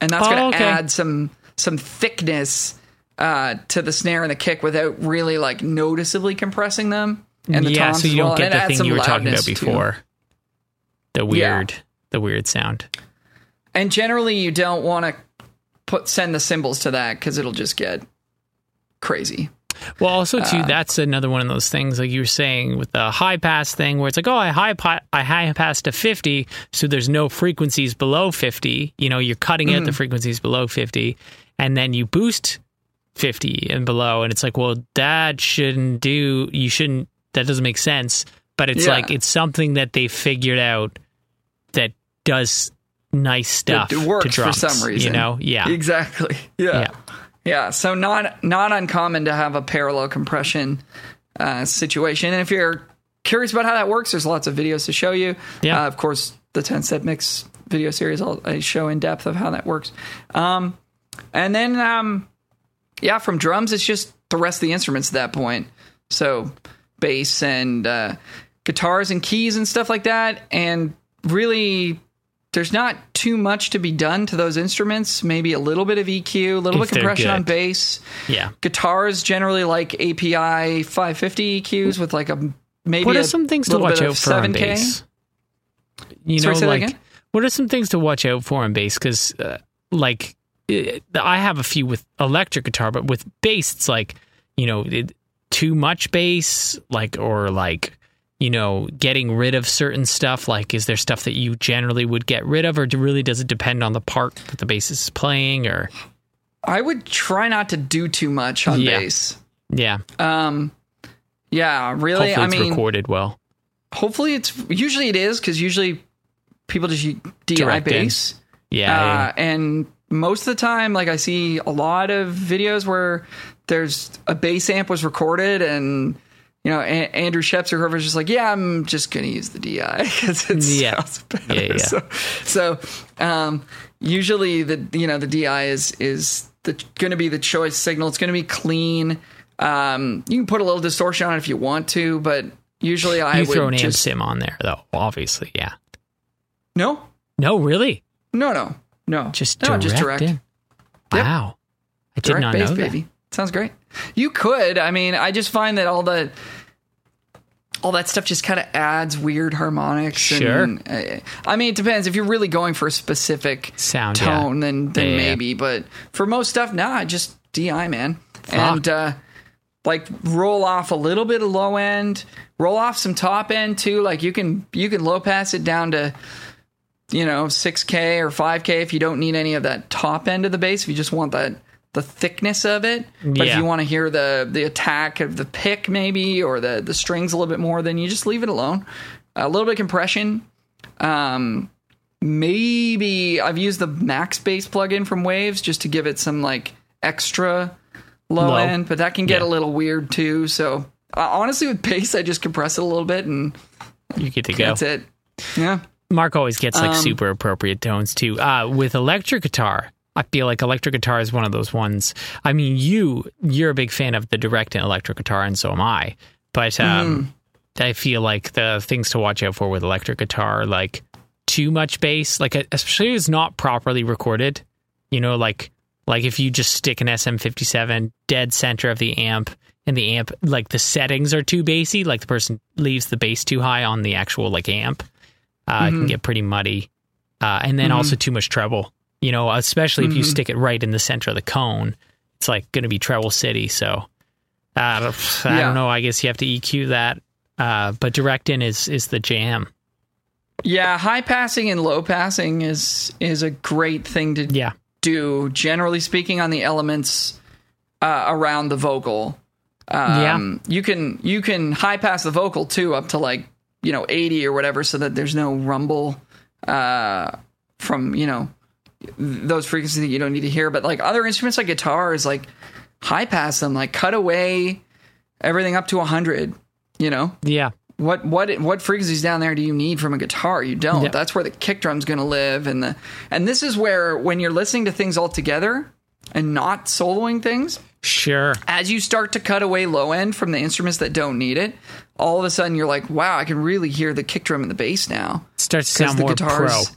and that's oh, going to okay. add some some thickness uh, to the snare and the kick without really like noticeably compressing them. And the yeah, so you don't well. get the thing you were talking about before. Too. The weird, yeah. the weird sound. And generally, you don't want to put send the cymbals to that because it'll just get crazy. Well, also too, uh, that's another one of those things like you were saying with the high pass thing, where it's like, oh, I high pa- I high pass to fifty, so there's no frequencies below fifty. You know, you're cutting mm-hmm. out the frequencies below fifty, and then you boost fifty and below, and it's like, well, that shouldn't do. You shouldn't. That doesn't make sense, but it's yeah. like it's something that they figured out that does nice stuff. It works to drums, for some reason, you know? Yeah, exactly. Yeah, yeah. yeah. So not not uncommon to have a parallel compression uh, situation. And if you're curious about how that works, there's lots of videos to show you. Yeah, uh, of course, the ten-step mix video series. I'll, I show in depth of how that works. Um, and then, um, yeah, from drums, it's just the rest of the instruments at that point. So bass and uh, guitars and keys and stuff like that, and really there's not too much to be done to those instruments. Maybe a little bit of E Q, a little if bit of compression on bass. Yeah, guitars generally like A P I five fifty E Qs with like a maybe. What are a some things to watch out for on bass? You Sorry, know, like what are some things to watch out for on bass? Because uh, like it, I have a few with electric guitar, but with bass it's like you know. It, too much bass, like, or like, you know, getting rid of certain stuff. Like, is there stuff that you generally would get rid of, or do, really does it depend on the part that the bass is playing? Or I would try not to do too much on yeah. bass. Yeah. Um. Yeah. Really. Hopefully I it's mean, recorded well. Hopefully it's usually it is because usually people just D I Y bass. Yeah, uh, yeah. And most of the time, like I see a lot of videos where there's a bass amp was recorded and, you know, a- Andrew Sheps or whoever's just like, yeah, I'm just going to use the D I because it yeah. sounds better. Yeah, yeah. So, so um, usually the, you know, the D I is, is going to be the choice signal. It's going to be clean. Um, you can put a little distortion on it if you want to, but usually I you would throw an amp sim on there though. Obviously. Yeah. No, no, really? No, no, no. Just no, direct. Just direct. Yep. Wow. I did direct not bass, know that. Baby. Sounds great. You could. I mean, I just find that all the all that stuff just kind of adds weird harmonics. Sure. And, uh, I mean, it depends. If you're really going for a specific sound tone, yeah. then then yeah, maybe. Yeah. But for most stuff, nah, just D I, man. Fuck. And uh, like roll off a little bit of low end, roll off some top end too. Like you can you can low pass it down to, you know, six K or five K if you don't need any of that top end of the bass. If you just want that. The thickness of it, but yeah. if you want to hear the the attack of the pick maybe or the the strings a little bit more, then you just leave it alone. A little bit of compression. Um, maybe I've used the Max Bass plugin from Waves just to give it some like extra low, low. end, but that can get yeah. a little weird too. So uh, honestly, with bass, I just compress it a little bit and you get to go. That's it. Yeah, Mark always gets like um, super appropriate tones too. Uh, with electric guitar. I feel like electric guitar is one of those ones. I mean, you, you're a big fan of the direct and electric guitar, and so am I. But um, mm. I feel like the things to watch out for with electric guitar, like too much bass, like especially if it's not properly recorded, you know, like like if you just stick an S M fifty-seven dead center of the amp and the amp, like the settings are too bassy, like the person leaves the bass too high on the actual like amp, uh, mm-hmm. it can get pretty muddy. Uh, and then mm-hmm. also too much treble. You know, especially if you mm-hmm. stick it right in the center of the cone, it's like going to be treble city. So uh, I yeah. don't know. I guess you have to E Q that. Uh, but direct in is, is the jam. Yeah. High passing and low passing is, is a great thing to yeah. do. Generally speaking on the elements uh, around the vocal. Um, yeah. You can, you can high pass the vocal too, up to like, you know, eighty or whatever, so that there's no rumble uh, from, you know, those frequencies that you don't need to hear. But like other instruments like guitars, like high pass them, like cut away everything up to one hundred, you know? Yeah. What what what frequencies down there do you need from a guitar? You don't. Yeah. That's where the kick drum's going to live. And the and this is where when you're listening to things all together and not soloing things. Sure. As you start to cut away low end from the instruments that don't need it, all of a sudden you're like, wow, I can really hear the kick drum and the bass now. It starts to sound more guitars, pro.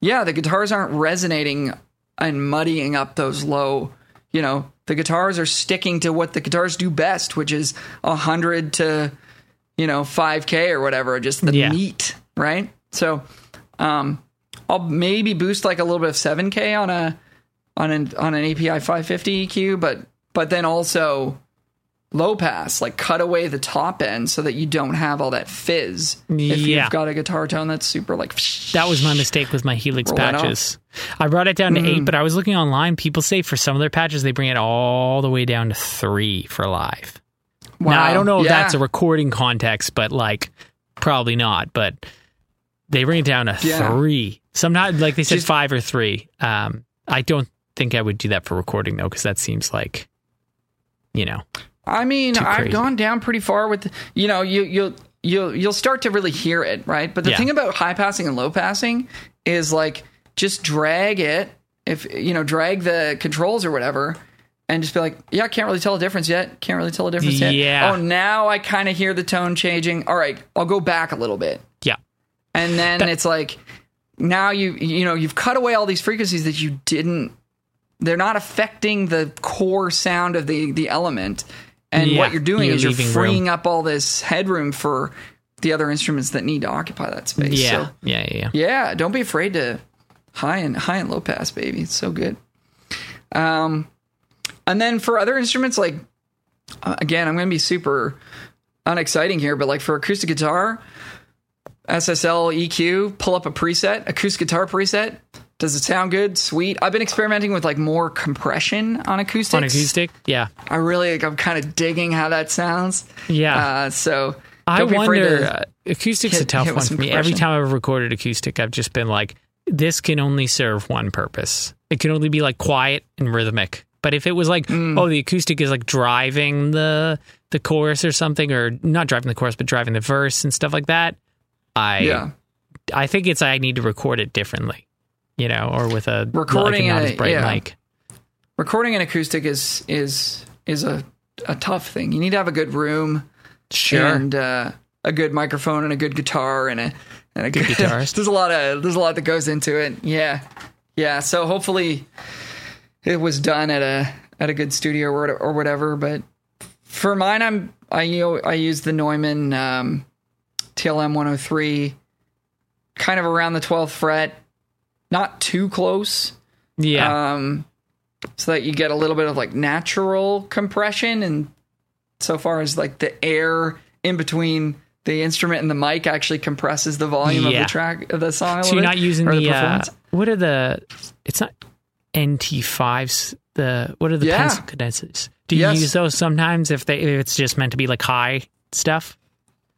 Yeah, the guitars aren't resonating and muddying up those low, you know, the guitars are sticking to what the guitars do best, which is one hundred to... you know, five K or whatever, just the yeah. meat, right? So um, I'll maybe boost like a little bit of seven K on a on an on an A P I five fifty E Q, but but then also low pass, like cut away the top end so that you don't have all that fizz. If yeah. you've got a guitar tone that's super like... That was my mistake with my Helix patches. I brought it down to mm. eight, but I was looking online. People say for some of their patches, they bring it all the way down to three for live. Wow. Now, I don't know if yeah. that's a recording context, but like probably not. But they bring it down to yeah. three. Sometimes, like they said, She's, five or three. Um, I don't think I would do that for recording though, because that seems like, you know. I mean, I've gone down pretty far with, you know, you you'll you'll you'll start to really hear it, right? But the yeah. thing about high passing and low passing is like just drag it, if you know, drag the controls or whatever. And just be like, yeah, I can't really tell a difference yet. Can't really tell a difference yeah. yet. Oh, now I kind of hear the tone changing. All right, I'll go back a little bit. Yeah. And then that- it's like, now you, you know, you've cut away all these frequencies that you didn't, they're not affecting the core sound of the, the element. And yeah. what you're doing you're is you're freeing room. Up all this headroom for the other instruments that need to occupy that space. Yeah. So, yeah, yeah, yeah. Yeah. Don't be afraid to high and high and low pass, baby. It's so good. Um, And then for other instruments, like, uh, again, I'm going to be super unexciting here, but like for acoustic guitar, S S L E Q, pull up a preset, acoustic guitar preset. Does it sound good? Sweet. I've been experimenting with like more compression on acoustics. On acoustic, yeah. I really, like, I'm kind of digging how that sounds. Yeah. Uh, so I don't be wonder, afraid to uh, acoustics hit, a tough one for me. Every time I've recorded acoustic, I've just been like, this can only serve one purpose. It can only be like quiet and rhythmic. But if it was like, mm. oh, the acoustic is like driving the the chorus or something, or not driving the chorus, but driving the verse and stuff like that, I yeah. I think it's I need to record it differently, you know, or with a recording like a, not as bright yeah. mic. Recording an acoustic is is is a, a tough thing. You need to have a good room, sure, and uh, a good microphone and a good guitar and a and a good, good guitarist. there's a lot of there's a lot that goes into it. Yeah, yeah. So hopefully. It was done at a at a good studio or or whatever, but for mine, I'm I you know, I used the Neumann um, T L M one oh three, kind of around the twelfth fret, not too close, yeah, um, so that you get a little bit of like natural compression, and so far as like the air in between the instrument and the mic actually compresses the volume yeah. of the track of the song. A so you're bit, not using the, the uh, what are the? It's not. N T fives, the what are the yeah. pencil condensers? Do you yes. use those sometimes if they if it's just meant to be like high stuff?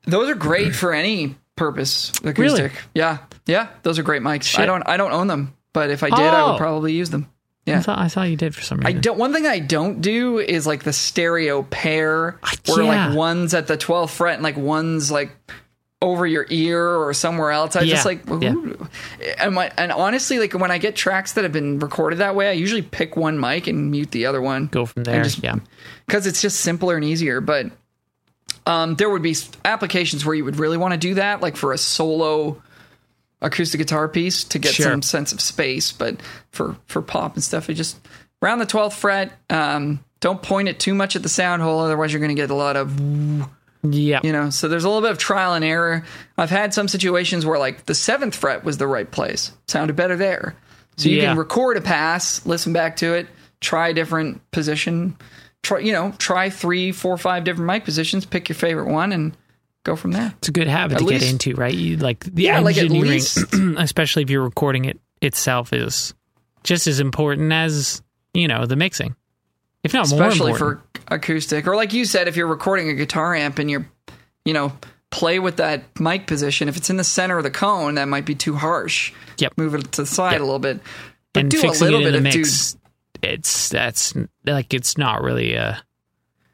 Those are great for any purpose. Acoustic. Really? Yeah. Yeah. Those are great mics. Shit. I don't I don't own them, but if I did oh. I would probably use them. Yeah. I thought, I thought you did for some reason. I don't one thing I don't do is like the stereo pair uh, where yeah. like one's at the twelfth fret and like one's like over your ear or somewhere else. I yeah. just like, yeah. and, my, and honestly, like when I get tracks that have been recorded that way, I usually pick one mic and mute the other one. Go from there. Just, yeah. Cause it's just simpler and easier. But, um, there would be applications where you would really want to do that. Like for a solo acoustic guitar piece to get sure. some sense of space, but for, for pop and stuff, it just around the twelfth fret. Um, don't point it too much at the sound hole. Otherwise you're going to get a lot of yeah, you know, so there's a little bit of trial and error. I've had some situations where like the seventh fret was the right place, sounded better there. So you yeah. can record a pass, listen back to it, try a different position, try, you know, try three, four, five different mic positions, pick your favorite one and go from there. It's a good habit at to least, get into, right? You like the yeah, engineering, like at least, especially if you're recording it itself, is just as important as, you know, the mixing. If not more especially important. For acoustic, or like you said, if you're recording a guitar amp and you're, you know, play with that mic position. If it's in the center of the cone, that might be too harsh. Yep. Move it to the side yep. a little bit. But and do fixing a little it in bit the mix, of dude, it's that's like it's not really uh,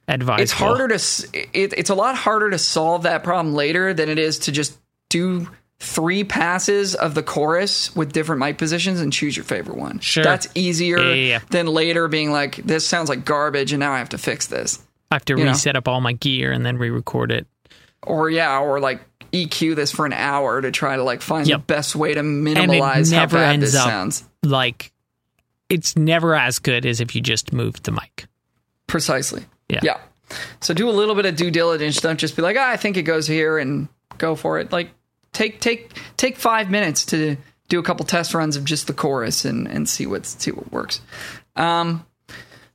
advisable. It's harder to it, it's a lot harder to solve that problem later than it is to just do three passes of the chorus with different mic positions and choose your favorite one. Sure, that's easier yeah, yeah, yeah. than later being like, this sounds like garbage, and now I have to fix this. I have to you reset know? up all my gear and then re-record it. Or yeah, or like E Q this for an hour to try to like find yep. the best way to minimalize how bad this sounds. Like, it's never as good as if you just moved the mic. Precisely. Yeah. Yeah. So do a little bit of due diligence. Don't just be like, ah, I think it goes here and go for it. Like, take take take five minutes to do a couple test runs of just the chorus and, and see what see what works. Um,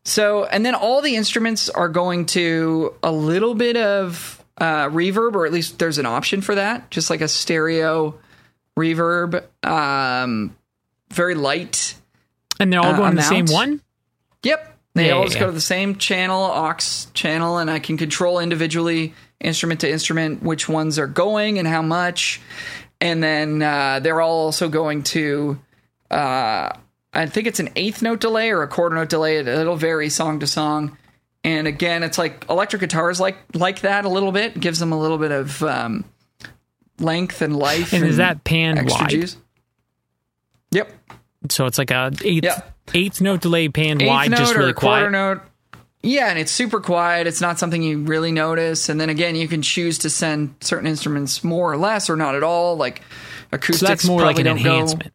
so and then all the instruments are going to a little bit of Uh, reverb, or at least there's an option for that, just like a stereo reverb, um, very light. And they're all uh, going amount. to the same one? Yep. They yeah, all just yeah. go to the same channel, aux channel, and I can control individually, instrument to instrument, which ones are going and how much. And then uh, they're all also going to, uh, I think it's an eighth note delay or a quarter note delay. It'll vary song to song. And again, it's like electric guitars like like that a little bit. It gives them a little bit of um, length and life. And, and is that pan wide? Juice. Yep. So it's like a eighth, yep. eighth note delay pan eighth wide, just really quiet. Quarter note. Yeah, and it's super quiet. It's not something you really notice. And then again, you can choose to send certain instruments more or less or not at all. Like acoustics, so that's more like an enhancement. Go.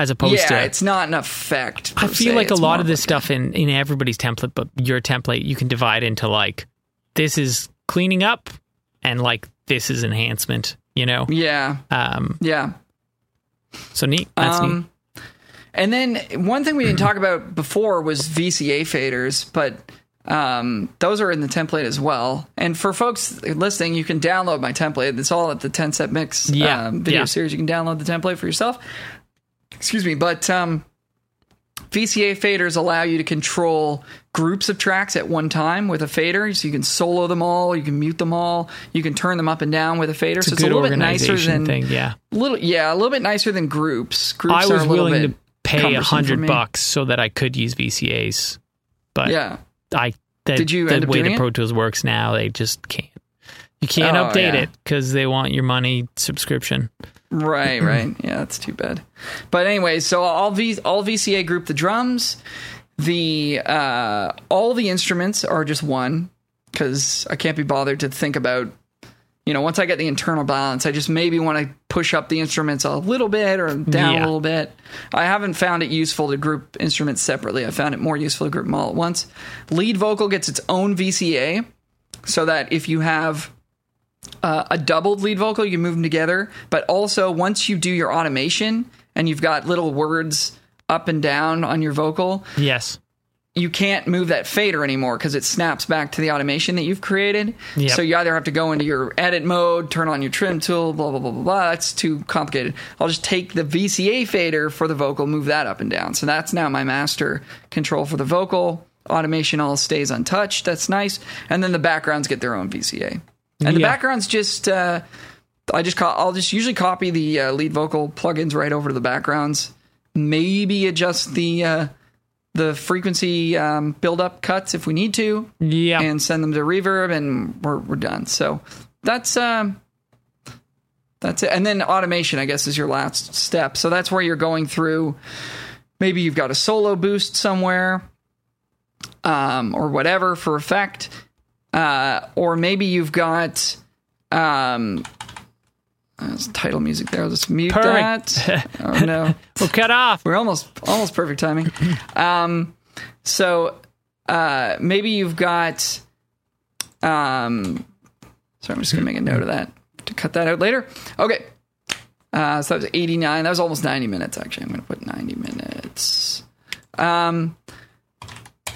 As opposed yeah, to... Yeah, it's not an effect. I feel se. like it's a lot of this like stuff in, in everybody's template, but your template, you can divide into, like, this is cleaning up, and, like, this is enhancement, you know? Yeah. Um, yeah. So neat. That's um, neat. And then one thing we didn't talk about before was V C A faders, but um, those are in the template as well. And for folks listening, you can download my template. It's all at the ten-Step Mix yeah, um, video yeah. series. You can download the template for yourself. Excuse me, but um, V C A faders allow you to control groups of tracks at one time with a fader, so you can solo them all, you can mute them all, you can turn them up and down with a fader. It's so a it's a little bit nicer than thing, yeah, little yeah, a little bit nicer than groups. Groups I was are a little willing bit to pay a hundred bucks so that I could use V C As, but yeah, I that, did you the way the Pro Tools works now, they just can't. You can't oh, update yeah. it because they want your money subscription. Right, right. Yeah, that's too bad. But anyway, so all V all V C A group the drums, the uh, all the instruments are just one because I can't be bothered to think about, you know, once I get the internal balance, I just maybe want to push up the instruments a little bit or down yeah. a little bit. I haven't found it useful to group instruments separately. I found it more useful to group them all at once. Lead vocal gets its own V C A so that if you have Uh, a doubled lead vocal, you move them together, but also once you do your automation and you've got little words up and down on your vocal, yes, you can't move that fader anymore because it snaps back to the automation that you've created. Yep. So you either have to go into your edit mode, turn on your trim tool, blah, blah, blah, blah, blah. That's too complicated. I'll just take the V C A fader for the vocal, move that up and down. So that's now my master control for the vocal. Automation all stays untouched. That's nice. And then the backgrounds get their own V C A. And the yeah. background's just, uh, I just co- I'll just usually copy the uh, lead vocal plugins right over to the backgrounds. Maybe adjust the uh, the frequency um, build-up cuts if we need to. Yeah, and send them to reverb, and we're we're done. So that's um, that's it. And then automation, I guess, is your last step. So that's where you're going through. Maybe you've got a solo boost somewhere, um, or whatever for effect. Uh, or maybe you've got um, that's title music there. I'll just mute perfect. that. Oh no, we're cut off. We're almost almost perfect timing. Um, so uh, maybe you've got. Um, sorry, I'm just gonna make a note of that to cut that out later. Okay, uh, so that was eighty-nine. That was almost ninety minutes. Actually, I'm gonna put ninety minutes. Um.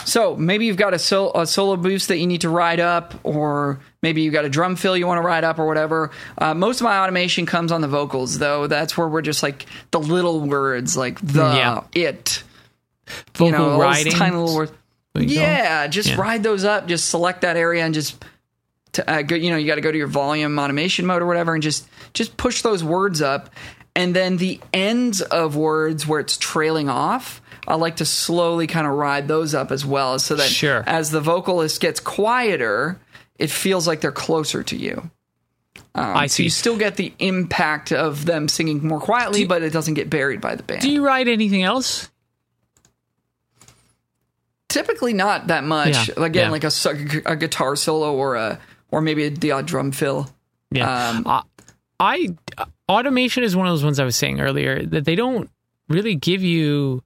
So maybe you've got a, sol- a solo boost that you need to ride up, or maybe you've got a drum fill you want to ride up or whatever. Uh, most of my automation comes on the vocals, though. That's where we're just like the little words, like the, yeah. it. Vocal you know, riding. Tiny little words. Yeah, just yeah. ride those up. Just select that area and just, t- uh, go, you know, you got to go to your volume automation mode or whatever and just, just push those words up. And then the ends of words where it's trailing off, I like to slowly kind of ride those up as well, so that sure. as the vocalist gets quieter, it feels like they're closer to you. Um, I see. So you still get the impact of them singing more quietly, you, but it doesn't get buried by the band. Do you write anything else? Typically not that much. Yeah. Again, yeah. like a, a guitar solo or a or maybe the odd drum fill. Yeah. Um, uh, I automation is one of those ones I was saying earlier that they don't really give you.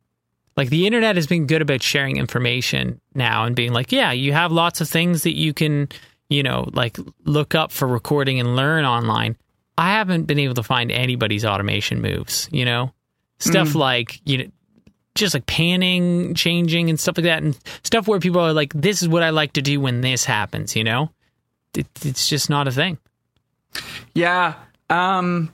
Like, the internet has been good about sharing information now and being like, yeah, you have lots of things that you can, you know, like look up for recording and learn online. I haven't been able to find anybody's automation moves, you know, stuff mm-hmm. like, you know, just like panning, changing and stuff like that, and stuff where people are like, this is what I like to do when this happens, you know, it, it's just not a thing. Yeah. Um,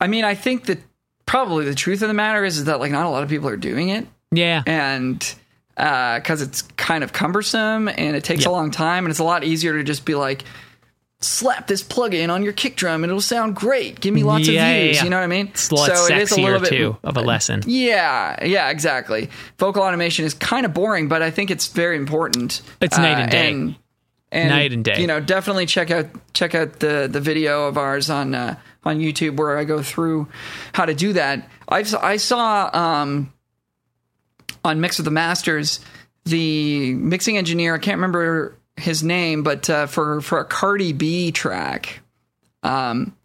I mean, I think that probably the truth of the matter is, is that like not a lot of people are doing it. Yeah. And uh, cause it's kind of cumbersome and it takes yeah. a long time, and it's a lot easier to just be like, slap this plug in on your kick drum and it'll sound great. Give me lots yeah, of views. Yeah, yeah. You know what I mean? It's a lot so it is a little bit too, of a lesson. Yeah. Yeah, exactly. Vocal automation is kind of boring, but I think it's very important. It's uh, night and day. And, and, night and day. You know, definitely check out, check out the, the video of ours on, uh, on YouTube where I go through how to do that. I've, I saw um, on Mix with the Masters, the mixing engineer, I can't remember his name, but uh, for, for a Cardi B track. Um,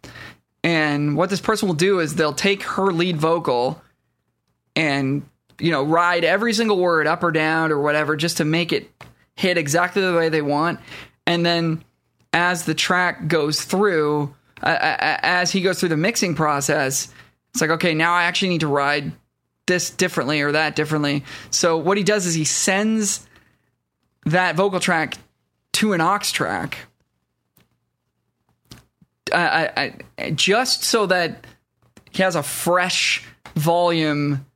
and what this person will do is they'll take her lead vocal and, you know, ride every single word up or down or whatever, just to make it hit exactly the way they want. And then as the track goes through... Uh, as he goes through the mixing process, it's like, okay, now I actually need to ride this differently or that differently. So what he does is he sends that vocal track to an aux track, uh, I, I, just so that he has a fresh volume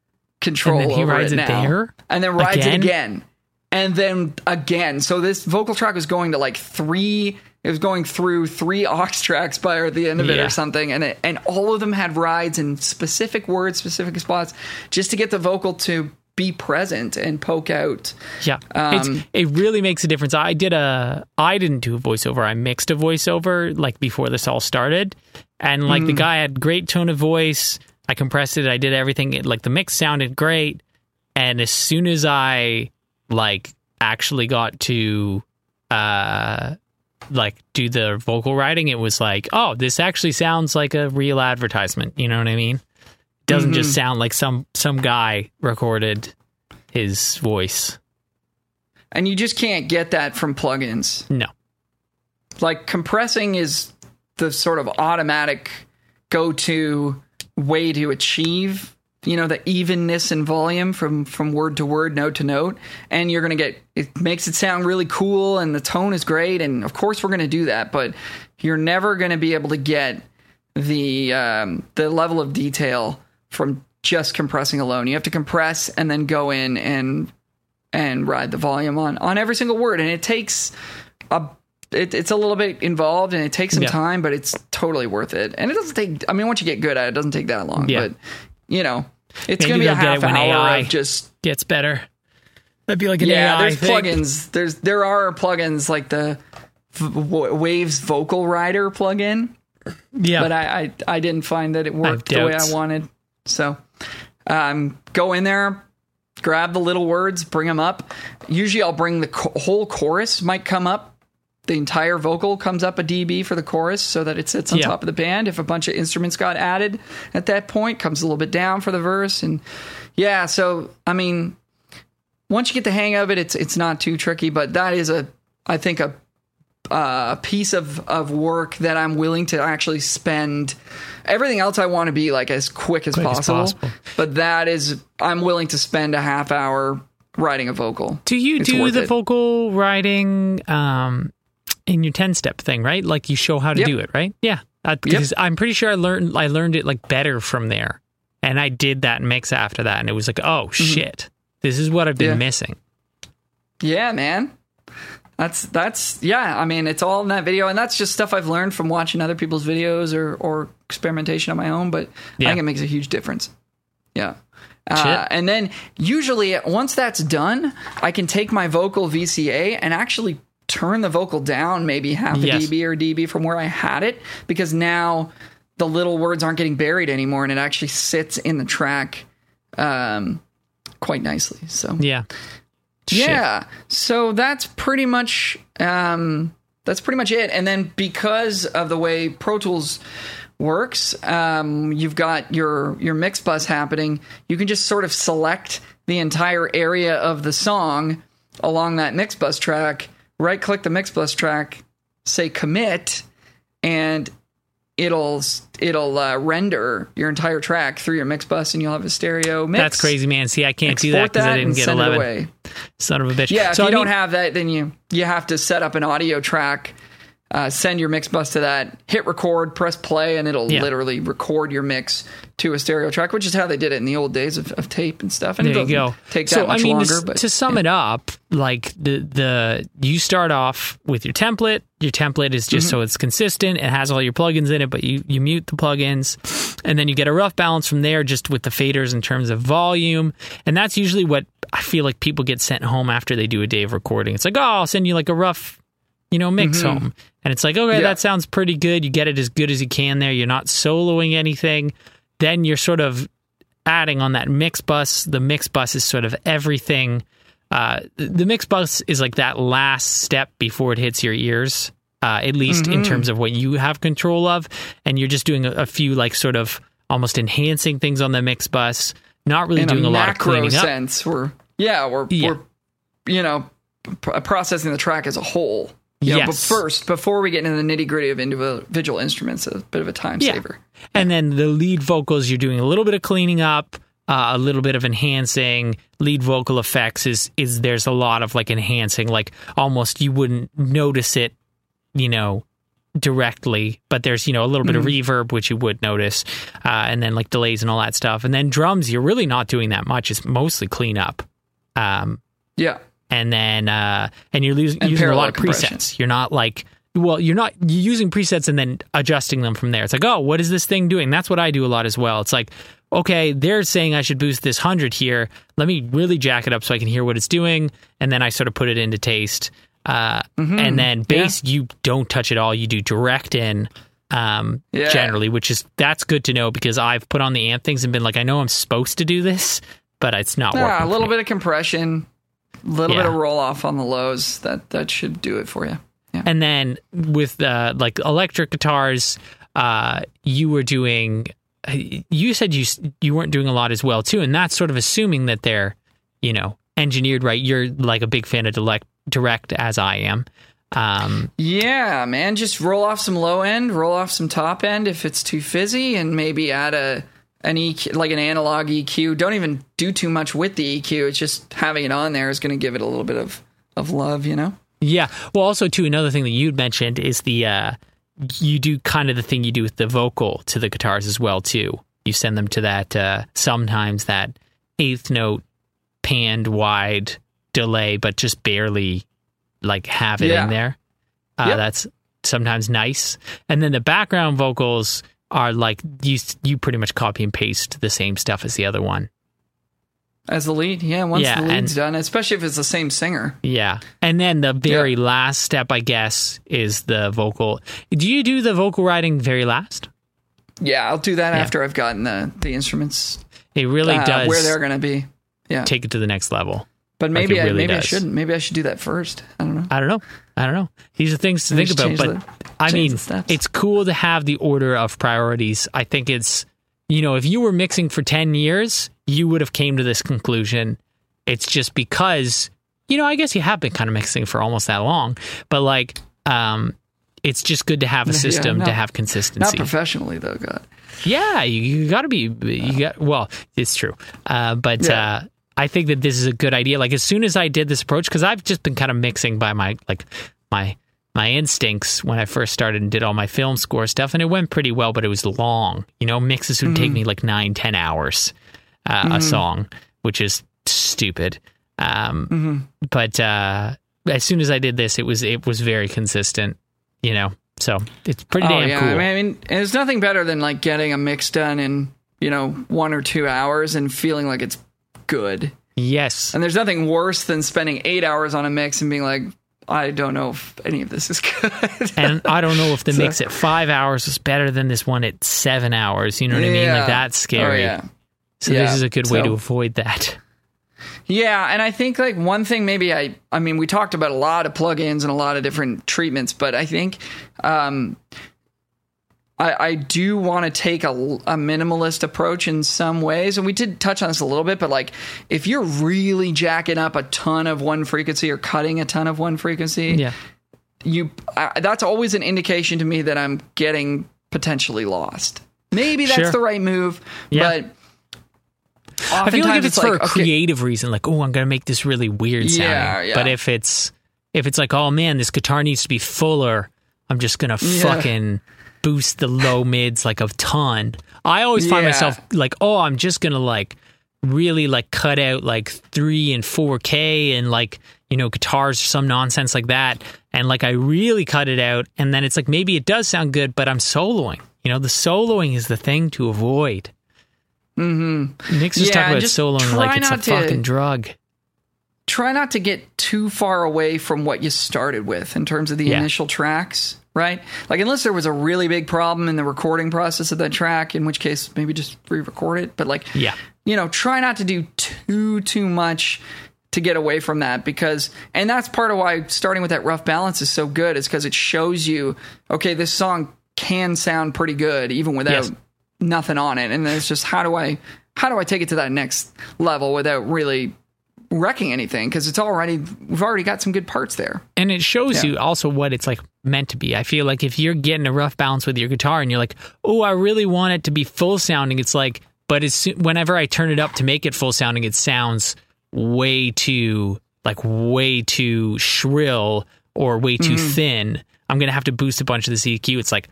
control and then he over rides it, it now, there? and then rides again? it again, and then again. So this vocal track is going to like three. It was going through three aux tracks by the end of it yeah. or something. And it, and all of them had rides in specific words, specific spots, just to get the vocal to be present and poke out. Yeah. Um, it's, it really makes a difference. I did a, I didn't do a voiceover. I mixed a voiceover like before this all started. And like mm. the guy had great tone of voice. I compressed it. I did everything. It, like the mix sounded great. And as soon as I like actually got to, uh, like do the vocal writing, it was like, oh, this actually sounds like a real advertisement. You know what I mean? It doesn't mm-hmm. just sound like some, some guy recorded his voice. And you just can't get that from plugins. No. Like compressing is the sort of automatic go-to way to achieve, you know, the evenness and volume from, from word to word, note to note, and you're going to get, it makes it sound really cool and the tone is great. And of course we're going to do that, but you're never going to be able to get the, um, the level of detail from just compressing alone. You have to compress and then go in and, and ride the volume on, on every single word. And it takes a, it, it's a little bit involved and it takes some yeah. time, but it's totally worth it. And it doesn't take, I mean, once you get good at it, it doesn't take that long, yeah. but you know, it's Maybe gonna be a half hour A I of just gets better. That'd be like an yeah, A I. Yeah, there's thing. plugins. There's there are plugins like the v- Waves Vocal Rider plugin. Yeah, but I, I I didn't find that it worked the way I wanted. So, um, go in there, grab the little words, bring them up. Usually, I'll bring the co- whole chorus. Might come up. The entire vocal comes up a dB for the chorus so that it sits on yeah. top of the band. If a bunch of instruments got added at that point, comes a little bit down for the verse. And yeah, so, I mean, once you get the hang of it, it's, it's not too tricky, but that is a, I think a, uh, piece of, of work that I'm willing to actually spend. Everything else I want to be like as quick as, quick possible, as possible, but that is, I'm willing to spend a half hour writing a vocal. Do you it's do the it. vocal writing, um, in your ten-step thing, right? Like you show how to yep. do it, right? Yeah. Uh, because yep. I'm pretty sure I learned I learned it like better from there. And I did that mix after that. And it was like, oh, mm-hmm. shit. This is what I've been yeah. missing. Yeah, man. That's, that's, yeah, I mean, it's all in that video, and that's just stuff I've learned from watching other people's videos or, or experimentation on my own, but yeah. I think it makes a huge difference. Yeah. Uh, and then usually once that's done, I can take my vocal V C A and actually turn the vocal down maybe half a yes. dB or dB from where I had it, because now the little words aren't getting buried anymore, and it actually sits in the track um, quite nicely. So yeah. Yeah. Shit. So that's pretty much um, that's pretty much it. And then because of the way Pro Tools works, um, you've got your your mix bus happening. You can just sort of select the entire area of the song along that mix bus track, right click the mix bus track, say commit, and it'll it'll uh, render your entire track through your mix bus, and you'll have a stereo mix. That's crazy, man. See, I can't Export do that because I didn't get eleven. It away. Son of a bitch. Yeah, so if you I don't mean, have that, then you you have to set up an audio track, uh, send your mix bus to that, hit record, press play, and it'll yeah. literally record your mix to a stereo track, which is how they did it in the old days of, of tape and stuff. And there it you go. Take so, that much I mean, longer. To, but, to sum yeah. it up, like the the you start off with your template. Your template is just mm-hmm. so it's consistent. It has all your plugins in it, but you, you mute the plugins, and then you get a rough balance from there, just with the faders in terms of volume. And that's usually what I feel like people get sent home after they do a day of recording. It's like, oh, I'll send you like a rough, you know, mix mm-hmm. home. And it's like, okay, yeah. that sounds pretty good. You get it as good as you can there. You're not soloing anything. Then you're sort of adding on that mix bus. The mix bus is sort of everything. Uh, the mix bus is like that last step before it hits your ears, uh, at least mm-hmm. in terms of what you have control of. And you're just doing a, a few like sort of almost enhancing things on the mix bus, not really in doing a, a lot of cleaning sense, up. We're, yeah, we're, yeah, we're, you know, pr- processing the track as a whole. You yes. know, but first, before we get into the nitty gritty of individual instruments, a bit of a time yeah. saver. And yeah. then the lead vocals, you're doing a little bit of cleaning up, uh, a little bit of enhancing. Lead vocal effects is, is there's a lot of like enhancing, like almost you wouldn't notice it, you know, directly, but there's, you know, a little bit mm-hmm. of reverb, which you would notice, uh, and then like delays and all that stuff. And then drums, you're really not doing that much. It's mostly clean up. Um, yeah. And then, uh, and you're losing, and using a lot of presets. You're not like, well, you're not you're using presets and then adjusting them from there. It's like, oh, what is this thing doing? That's what I do a lot as well. It's like, okay, they're saying I should boost this one hundred here. Let me really jack it up so I can hear what it's doing. And then I sort of put it into taste. Uh, mm-hmm. And then bass, yeah. you don't touch it all. You do direct in um, yeah. generally, which is, that's good to know, because I've put on the amp things and been like, I know I'm supposed to do this, but it's not yeah, working. A little bit of compression. Little yeah. bit of roll off on the lows, that that should do it for you. Yeah. And then with uh, like electric guitars, uh, you were doing. You said you you weren't doing a lot as well too, and that's sort of assuming that they're, you know, engineered right. You're like a big fan of direct, direct as I am. Um, yeah, man, just roll off some low end, roll off some top end if it's too fizzy, and maybe add a. An E Q, like an analog E Q. Don't even do too much with the E Q. It's just having it on there is going to give it a little bit of, of love, you know? Yeah. Well, also, too, another thing that you'd mentioned is the, uh, you do kind of the thing you do with the vocal to the guitars as well, too. You send them to that, uh, sometimes that eighth note panned wide delay, but just barely like have it yeah. in there. Uh, yep. That's sometimes nice. And then the background vocals are like, you you pretty much copy and paste the same stuff as the other one. As the lead, yeah, once yeah, the lead's and, done, especially if it's the same singer. Yeah, and then the very yeah. last step, I guess, is the vocal. Do you do the vocal writing very last? Yeah, I'll do that yeah. after I've gotten the, the instruments. It really uh, does. Where they're going to be. Yeah. Take it to the next level. But maybe like I, really maybe does. I shouldn't. Maybe I should do that first. I don't know. I don't know. I don't know. These are things to maybe think about. But the, I mean, it's cool to have the order of priorities. I think it's, you know, if you were mixing for ten years, you would have came to this conclusion. It's just because, you know, I guess you have been kind of mixing for almost that long. But like, um, it's just good to have a system yeah, not, to have consistency. Not professionally, though, God. Yeah, you, you got to be. You got well, it's true. Uh, but. Yeah. Uh, I think that this is a good idea. Like as soon as I did this approach, because I've just been kind of mixing by my like my my instincts when I first started and did all my film score stuff, and it went pretty well, but it was long. You know, mixes would mm-hmm. take me like nine, ten hours uh, mm-hmm. a song, which is stupid. Um, mm-hmm. But uh, as soon as I did this, it was it was very consistent, you know. So it's pretty damn oh, yeah. cool. I mean, I mean, there's nothing better than like getting a mix done in, you know, one or two hours and feeling like it's good. Yes. And there's nothing worse than spending eight hours on a mix and being like, I don't know if any of this is good. And I don't know if the so. mix at five hours is better than this one at seven hours. You know what yeah. I mean? Like, that's scary. Oh, yeah. So yeah. this is a good so. way to avoid that. Yeah, and I think like one thing maybe I I mean we talked about a lot of plugins and a lot of different treatments, but I think um, I I do want to take a, a minimalist approach in some ways, and we did touch on this a little bit. But like if you're really jacking up a ton of one frequency or cutting a ton of one frequency, yeah, you I, that's always an indication to me that I'm getting potentially lost. Maybe that's sure. the right move, yeah. but. Oftentimes I feel like if it's, it's for like, a creative okay. reason, like, oh, I'm going to make this really weird sounding. Yeah, yeah. But if it's if it's like, oh, man, this guitar needs to be fuller, I'm just going to yeah. fucking boost the low mids like a ton. I always yeah. find myself like, oh, I'm just going to like really like cut out like three and four K and like, you know, guitars or some nonsense like that. And like I really cut it out. And then it's like maybe it does sound good, but I'm soloing. You know, the soloing is the thing to avoid. Mm-hmm. Nick's just yeah, talking about just soloing like it's a to, fucking drug. Try not to get too far away from what you started with in terms of the yeah. initial tracks, right? Like unless there was a really big problem in the recording process of that track, in which case maybe just re-record it. But like, yeah. you know, try not to do too, too much to get away from that, because and that's part of why starting with that rough balance is so good, is because it shows you, okay, this song can sound pretty good even without... Yes. nothing on it. And it's just how do I how do I take it to that next level without really wrecking anything, because it's already we've already got some good parts there. And it shows yeah. you also what it's like meant to be. I feel like if you're getting a rough balance with your guitar and you're like, oh, I really want it to be full sounding, it's like, but it's whenever I turn it up to make it full sounding, it sounds way too like way too shrill or way too mm-hmm. thin. I'm gonna have to boost a bunch of this E Q. It's like,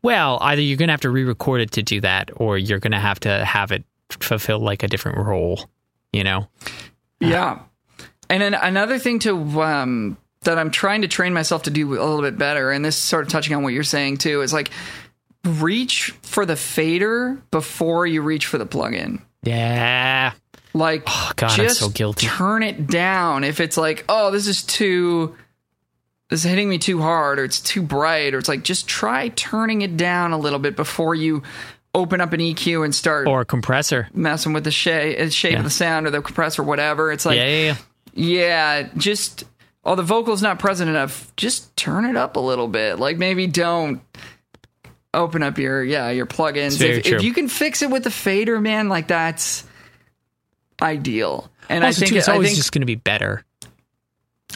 well, either you're going to have to re-record it to do that, or you're going to have to have it fulfill like a different role, you know? Yeah. Uh, and then another thing to um, that I'm trying to train myself to do a little bit better, and this is sort of touching on what you're saying too, is like reach for the fader before you reach for the plugin. Yeah. Like oh, God, just I'm so guilty. Turn it down if it's like, oh, this is too... this is hitting me too hard, or it's too bright, or it's like, just try turning it down a little bit before you open up an E Q and start or a compressor messing with the shape, shape yeah. of the sound or the compressor, whatever. It's like, yeah, yeah, yeah. yeah just, oh, the vocal's not present enough. Just turn it up a little bit. Like maybe don't open up your, yeah, your plugins. If, if you can fix it with the fader, man, like that's ideal. And also, I think too, it's always I think, just going to be better.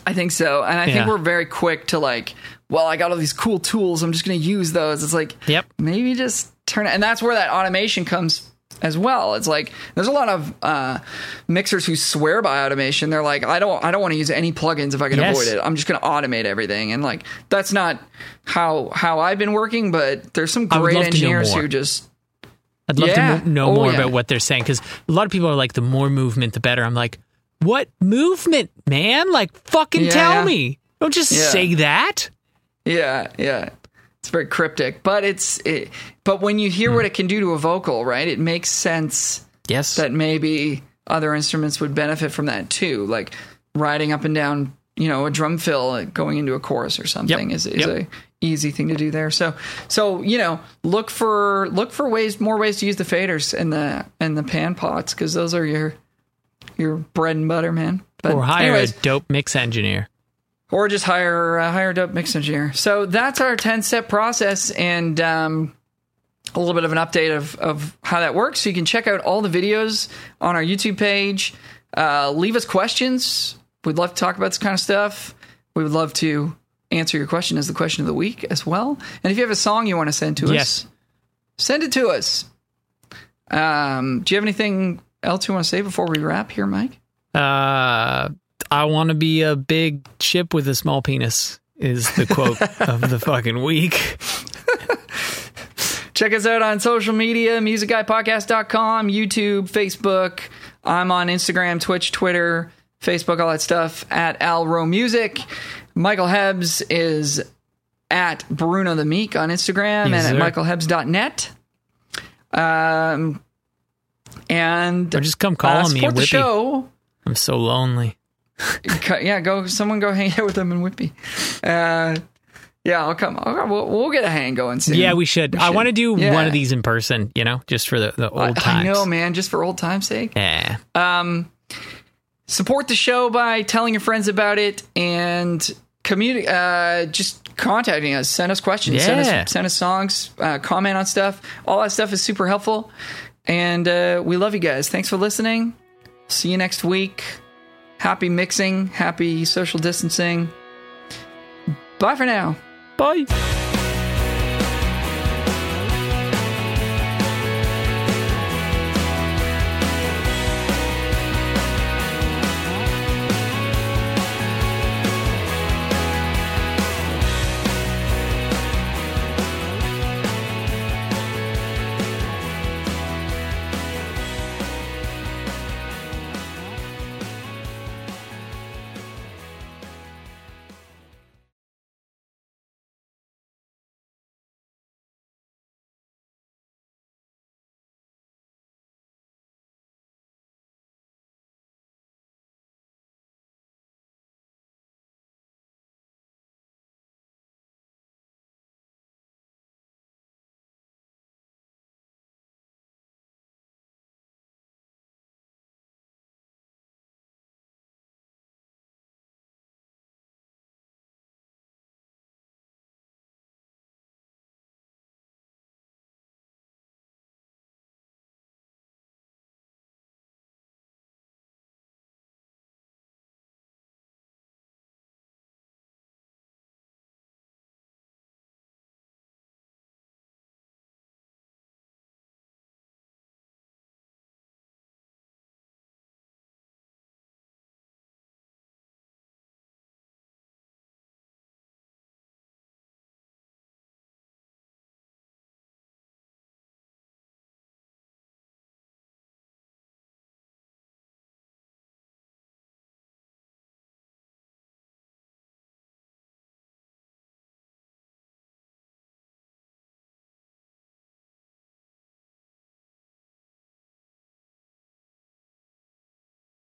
I think so. And I yeah. think we're very quick to like, well, I got all these cool tools, I'm just going to use those. It's like, yep. maybe just turn it. And that's where that automation comes as well. It's like, there's a lot of uh, mixers who swear by automation. They're like, I don't, I don't want to use any plugins if I can yes. avoid it. I'm just going to automate everything. And like, that's not how, how I've been working, but there's some great engineers who just, I'd love yeah. to know oh, more yeah. about what they're saying. Cause a lot of people are like, the more movement, the better. I'm like, what movement, man? Like, fucking yeah, tell yeah. me. Don't just yeah. say that. Yeah, yeah. It's very cryptic, but it's. It, but when you hear mm. what it can do to a vocal, right? It makes sense. Yes. That maybe other instruments would benefit from that too, like riding up and down, you know, a drum fill, like going into a chorus or something yep. is is yep. a easy thing to do there. So, so you know, look for look for ways, more ways to use the faders and the and the pan pots, because those are your. your bread and butter, man. But or hire anyways, a dope mix engineer. Or just hire, uh, hire a dope mix engineer. So that's our ten-step process and um, a little bit of an update of, of how that works. So you can check out all the videos on our YouTube page. Uh, leave us questions. We'd love to talk about this kind of stuff. We would love to answer your question as the question of the week as well. And if you have a song you want to send to yes. us, send it to us. Um, do you have anything... else you want to say before we wrap here, Mike? Uh, I want to be a big chip with a small penis is the quote of the fucking week. Check us out on social media, music guy podcast dot com, YouTube, Facebook. I'm on Instagram, Twitch, Twitter, Facebook, all that stuff, at Al Rowe Music. Michael Hebs is at Bruno the Meek on Instagram yes, and at michael hebs dot net. Um, and or just come calling uh, me in Whitby. Show. I'm so lonely. yeah, go. Someone go hang out with them in Whitby. Uh, yeah, I'll come. I'll, we'll, we'll get a hang going soon. Yeah, we should. We should. I want to do yeah. one of these in person. You know, just for the, the old I, times. I know, man. Just for old times' sake. Yeah. Um, support the show by telling your friends about it and community. Uh, just contacting us, send us questions, yeah. send us send us songs, uh, comment on stuff. All that stuff is super helpful. And uh, we love you guys. Thanks for listening. See you next week. Happy mixing. Happy social distancing. Bye for now. Bye.